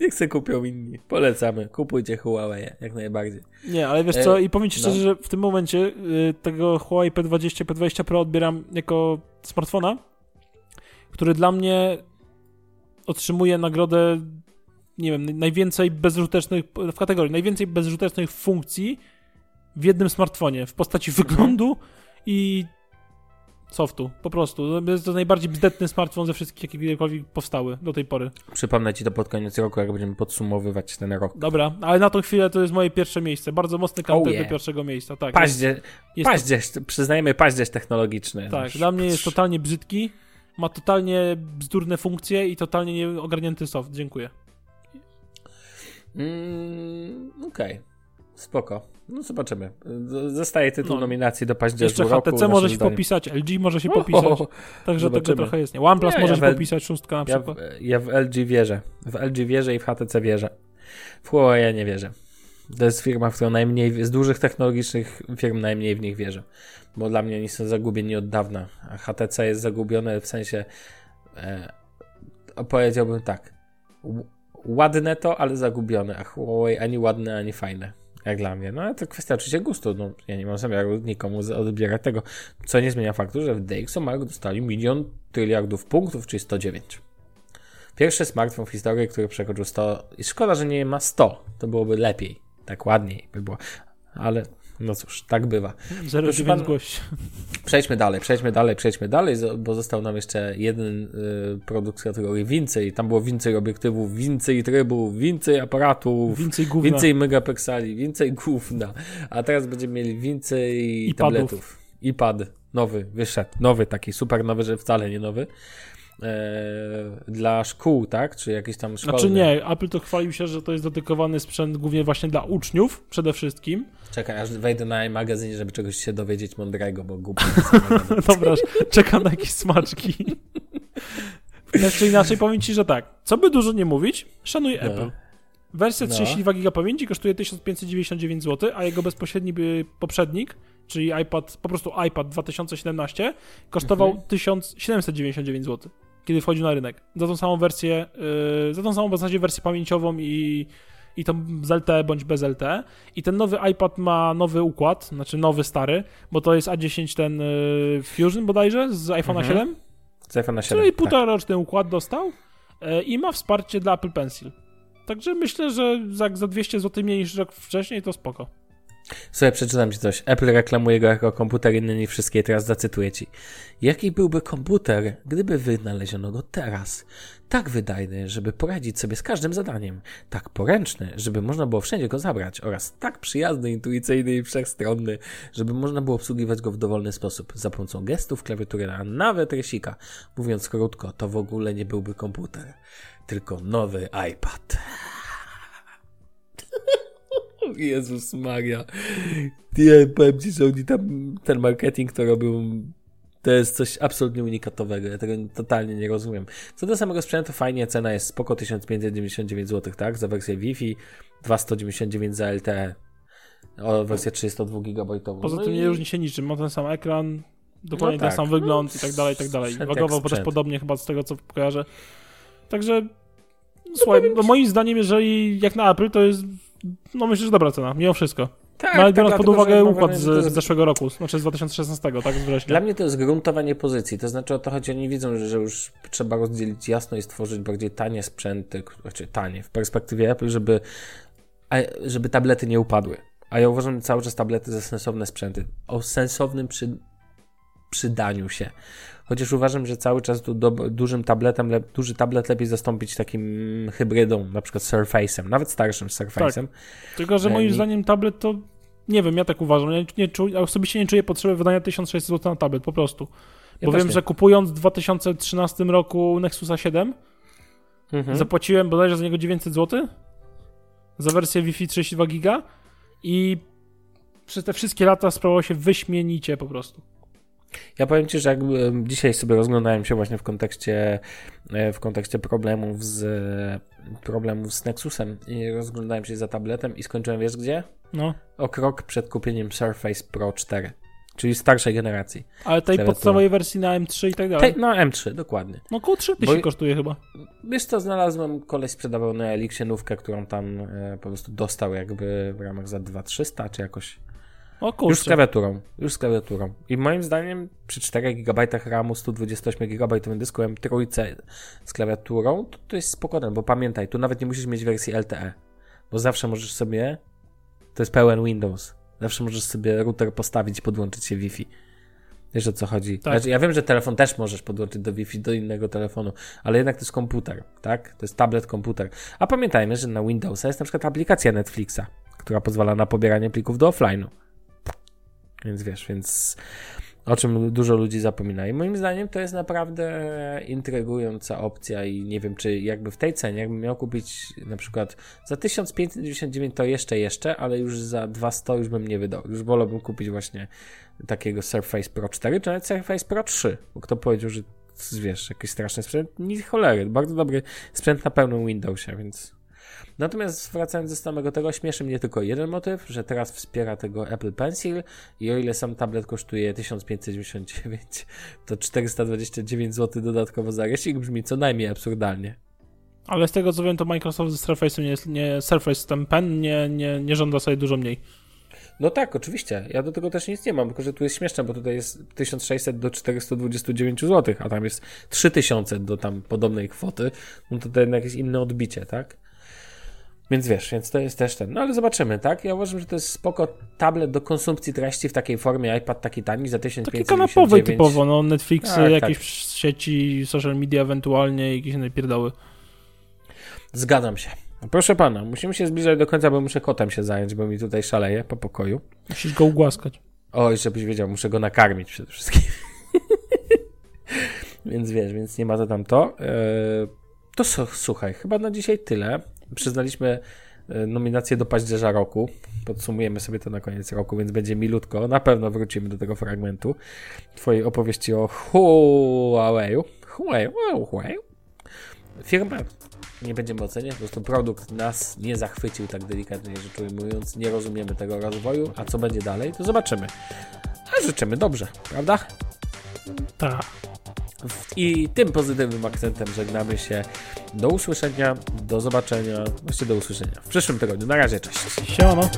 Niech se kupią inni. Polecamy. Kupujcie Huawei, jak najbardziej. Nie, ale wiesz co, i powiem ci szczerze, no. że w tym momencie tego Huawei P dwadzieścia, P dwadzieścia Pro odbieram jako smartfona, który dla mnie otrzymuje nagrodę, nie wiem, najwięcej bezużytecznych, w kategorii najwięcej bezużytecznych funkcji w jednym smartfonie, w postaci wyglądu mhm. i softu, po prostu. Jest to najbardziej bzdetny smartfon ze wszystkich, jakie kiedykolwiek powstały do tej pory. Przypomnę ci to pod koniec roku, jak będziemy podsumowywać ten rok. Dobra, ale na tą chwilę to jest moje pierwsze miejsce. Bardzo mocny kandydat oh yeah. do pierwszego miejsca. Tak, paździerz, paździerz to... przyznajmy paździerz technologiczny. Tak, dla mnie jest totalnie brzydki, ma totalnie bzdurne funkcje i totalnie nieogarnięty soft. Dziękuję. Mm, Okej, okay. Spoko. No zobaczymy. Zostaje tytuł no. nominacji do października roku. Jeszcze H T C może się zdaniem. popisać, L G może się popisać, Oho, także zobaczymy. Tego trochę jest. Nie. OnePlus ja, może ja się L... popisać, szóstka na ja, przykład. Ja w L G wierzę. W L G wierzę i w H T C wierzę. W Huawei ja nie wierzę. To jest firma, w którą najmniej, z dużych technologicznych firm najmniej w nich wierzę. Bo dla mnie oni są zagubieni od dawna. A H T C jest zagubione w sensie, e, powiedziałbym tak, ładne to, ale zagubione, a Huawei ani ładne, ani fajne, jak dla mnie. No ale to kwestia oczywiście gustu, no ja nie mam zamiaru nikomu odbierać tego, co nie zmienia faktu, że w DxOMark dostali milion tryliardów punktów, czyli sto dziewięć. Pierwszy smartfon w historii, który przekroczył sto i szkoda, że nie ma sto, to byłoby lepiej, tak ładniej by było, ale no cóż, tak bywa. zero dziewięć gość. Przejdźmy dalej, przejdźmy dalej, przejdźmy dalej, bo został nam jeszcze jeden y, produkt z kategorii więcej. Tam było więcej obiektywów, więcej trybów, więcej aparatów, więcej, więcej megapikseli, więcej gówna. A teraz będziemy mieli więcej iPadów. Tabletów. iPad nowy wyszedł, nowy taki, super nowy, że wcale nie nowy. Dla szkół, tak? Czy jakiś tam szkolny? Znaczy nie, Apple to chwalił się, że to jest dedykowany sprzęt głównie właśnie dla uczniów przede wszystkim. Czekaj, aż wejdę na iMagazyn, żeby czegoś się dowiedzieć mądrego, bo głupi. Dobra, czekam na jakieś smaczki. Znaczy inaczej powiem ci, że tak, co by dużo nie mówić, szanuj no. Apple. Wersja trzydzieści dwa giga pamięci kosztuje tysiąc pięćset dziewięćdziesiąt dziewięć złotych, a jego bezpośredni poprzednik, czyli iPad, po prostu iPad dwa tysiące siedemnaście, kosztował mhm. tysiąc siedemset dziewięćdziesiąt dziewięć złotych. Kiedy wchodził na rynek. Za tą samą wersję, yy, za tą samą w zasadzie wersję pamięciową i, i tą z L T E bądź bez L T E. I ten nowy iPad ma nowy układ, znaczy nowy, stary, bo to jest A dziesięć ten yy, Fusion bodajże z iPhone'a mhm. siedem. Z iPhone'a siedem, czyli półtoroczny tak. układ dostał yy, i ma wsparcie dla Apple Pencil. Także myślę, że za, za dwieście złotych mniej niż rok wcześniej to spoko. Sobie przeczytam ci coś. Apple reklamuje go jako komputer inny niż wszystkie. Teraz zacytuję ci. Jaki byłby komputer, gdyby wynaleziono go teraz? Tak wydajny, żeby poradzić sobie z każdym zadaniem. Tak poręczny, żeby można było wszędzie go zabrać. Oraz tak przyjazny, intuicyjny i wszechstronny, żeby można było obsługiwać go w dowolny sposób. Za pomocą gestów, klawiatury, a nawet rysika. Mówiąc krótko, to w ogóle nie byłby komputer. Tylko nowy iPad. Jezus Maria. Nie, powiem ci, że oni tam, ten marketing to robią, to jest coś absolutnie unikatowego, ja tego totalnie nie rozumiem. Co do samego sprzętu, fajnie, cena jest spoko, tysiąc pięćset dziewięćdziesiąt dziewięć złotych, tak? Za wersję Wi-Fi, dwa tysiące sto dziewięćdziesiąt dziewięć za L T E, o wersję trzydzieści dwa gigabajtów. Poza tym nie różni się niczym, ma ten sam ekran, dokładnie no tak, ten sam wygląd no, i tak dalej, i tak dalej. Wagowo też podobnie chyba z tego, co kojarzę. Także, słuchaj, no, moim zdaniem, jeżeli jak na Apple, to jest, no myślę, że dobra cena, mimo wszystko. Tak, no ale biorąc tak, pod uwagę układ z, jest... z zeszłego roku, znaczy z dwa tysiące szesnastego, tak? Z września. Dla mnie to jest gruntowanie pozycji, to znaczy o to chodzi, oni widzą, że, że już trzeba rozdzielić jasno i stworzyć bardziej tanie sprzęty, znaczy tanie, w perspektywie Apple, żeby, żeby tablety nie upadły. A ja uważam cały czas tablety za sensowne sprzęty, o sensownym przy, przydaniu się. Chociaż uważam, że cały czas du, du, dużym tabletem, le, duży tablet lepiej zastąpić takim hybrydą, na przykład Surface'em, nawet starszym Surface'em. Tak. Tylko, że moim I... zdaniem tablet to, nie wiem, ja tak uważam, ja nie czu, osobiście nie czuję potrzeby wydania tysiąc sześćset złotych na tablet, po prostu. Bo ja wiem, że kupując w dwa tysiące trzynastym roku Nexusa siedem, mhm. zapłaciłem bodajże za niego dziewięćset złotych, za wersję Wi-Fi trzydzieści dwa giga i przez te wszystkie lata sprawowało się wyśmienicie po prostu. Ja powiem ci, że jak dzisiaj sobie rozglądałem się właśnie w kontekście, w kontekście problemów z problemów z Nexusem i rozglądałem się za tabletem i skończyłem, wiesz gdzie? No. O krok przed kupieniem Surface Pro cztery, czyli starszej generacji. Ale tej podstawowej wersji na M trzy i tak dalej. Tej, na M trzy, dokładnie. No około trzy tysiące kosztuje chyba. Wiesz co, znalazłem, koleś sprzedawał na Elixie nówkę, którą tam e, po prostu dostał jakby w ramach za dwa tysiące trzysta czy jakoś. O kurczę. Już z klawiaturą, już z klawiaturą. I moim zdaniem przy czterech gigabajtach ramu, sto dwadzieścia osiem gigabajtów dysku M trzy z klawiaturą, to, to jest spokojne, bo pamiętaj, tu nawet nie musisz mieć wersji L T E, bo zawsze możesz sobie, to jest pełen Windows, zawsze możesz sobie router postawić i podłączyć się Wi-Fi. Wiesz o co chodzi? Tak. Znaczy, ja wiem, że telefon też możesz podłączyć do Wi-Fi, do innego telefonu, ale jednak to jest komputer, tak? To jest tablet, komputer. A pamiętajmy, że na Windowsa jest na przykład aplikacja Netflixa, która pozwala na pobieranie plików do offline'u. Więc wiesz, więc o czym dużo ludzi zapomina. I moim zdaniem to jest naprawdę intrygująca opcja i nie wiem, czy jakby w tej cenie, jakbym miał kupić na przykład za tysiąc pięćset dziewięćdziesiąt dziewięć to jeszcze, jeszcze, ale już za dwieście już bym nie wydał. Już wolałbym kupić właśnie takiego Surface Pro cztery, czy nawet Surface Pro trzy, bo kto powiedział, że wiesz, jakiś straszny sprzęt? Nic cholery, bardzo dobry sprzęt na pełnym Windowsie, więc... Natomiast wracając do samego tego, śmieszy mnie tylko jeden motyw, że teraz wspiera tego Apple Pencil i o ile sam tablet kosztuje tysiąc pięćset dziewięćdziesiąt dziewięć, to czterysta dwadzieścia dziewięć złotych dodatkowo za rysik brzmi co najmniej absurdalnie. Ale z tego co wiem, to Microsoft ze Surface'em nie jest, nie, Surface ten Pen nie, nie, nie żąda sobie dużo mniej. No tak, oczywiście. Ja do tego też nic nie mam, tylko że tu jest śmieszne, bo tutaj jest tysiąc sześćset do czterysta dwadzieścia dziewięć złotych, a tam jest trzy tysiące do tam podobnej kwoty, no to to jednak jest inne odbicie, tak? Więc wiesz, więc to jest też ten, no ale zobaczymy, tak? Ja uważam, że to jest spoko tablet do konsumpcji treści w takiej formie, iPad taki tani za tysiąc pięćset dziewięćdziesiąt dziewięć. Taki kanapowy typowo, no Netflixy, tak, jakieś tak. Sieci, social media ewentualnie i jakieś inne pierdały. Zgadzam się. Proszę pana, musimy się zbliżać do końca, bo muszę kotem się zająć, bo mi tutaj szaleje po pokoju. Musisz go ugłaskać. Oj, żebyś wiedział, muszę go nakarmić przede wszystkim. Więc wiesz, więc nie ma to tam to. To słuchaj, chyba na dzisiaj tyle. Przyznaliśmy nominację do paździerza roku. Podsumujemy sobie to na koniec roku, więc będzie milutko. Na pewno wrócimy do tego fragmentu twojej opowieści o Huawei'u. Huawei, Huawei. Firma nie będziemy oceniać, po prostu produkt nas nie zachwycił, tak delikatnie rzecz ujmując. Nie rozumiemy tego rozwoju, a co będzie dalej, to zobaczymy. A życzymy dobrze, prawda? Tak. I tym pozytywnym akcentem żegnamy się. Do usłyszenia, do zobaczenia, właściwie do usłyszenia w przyszłym tygodniu. Na razie, cześć. Siemano.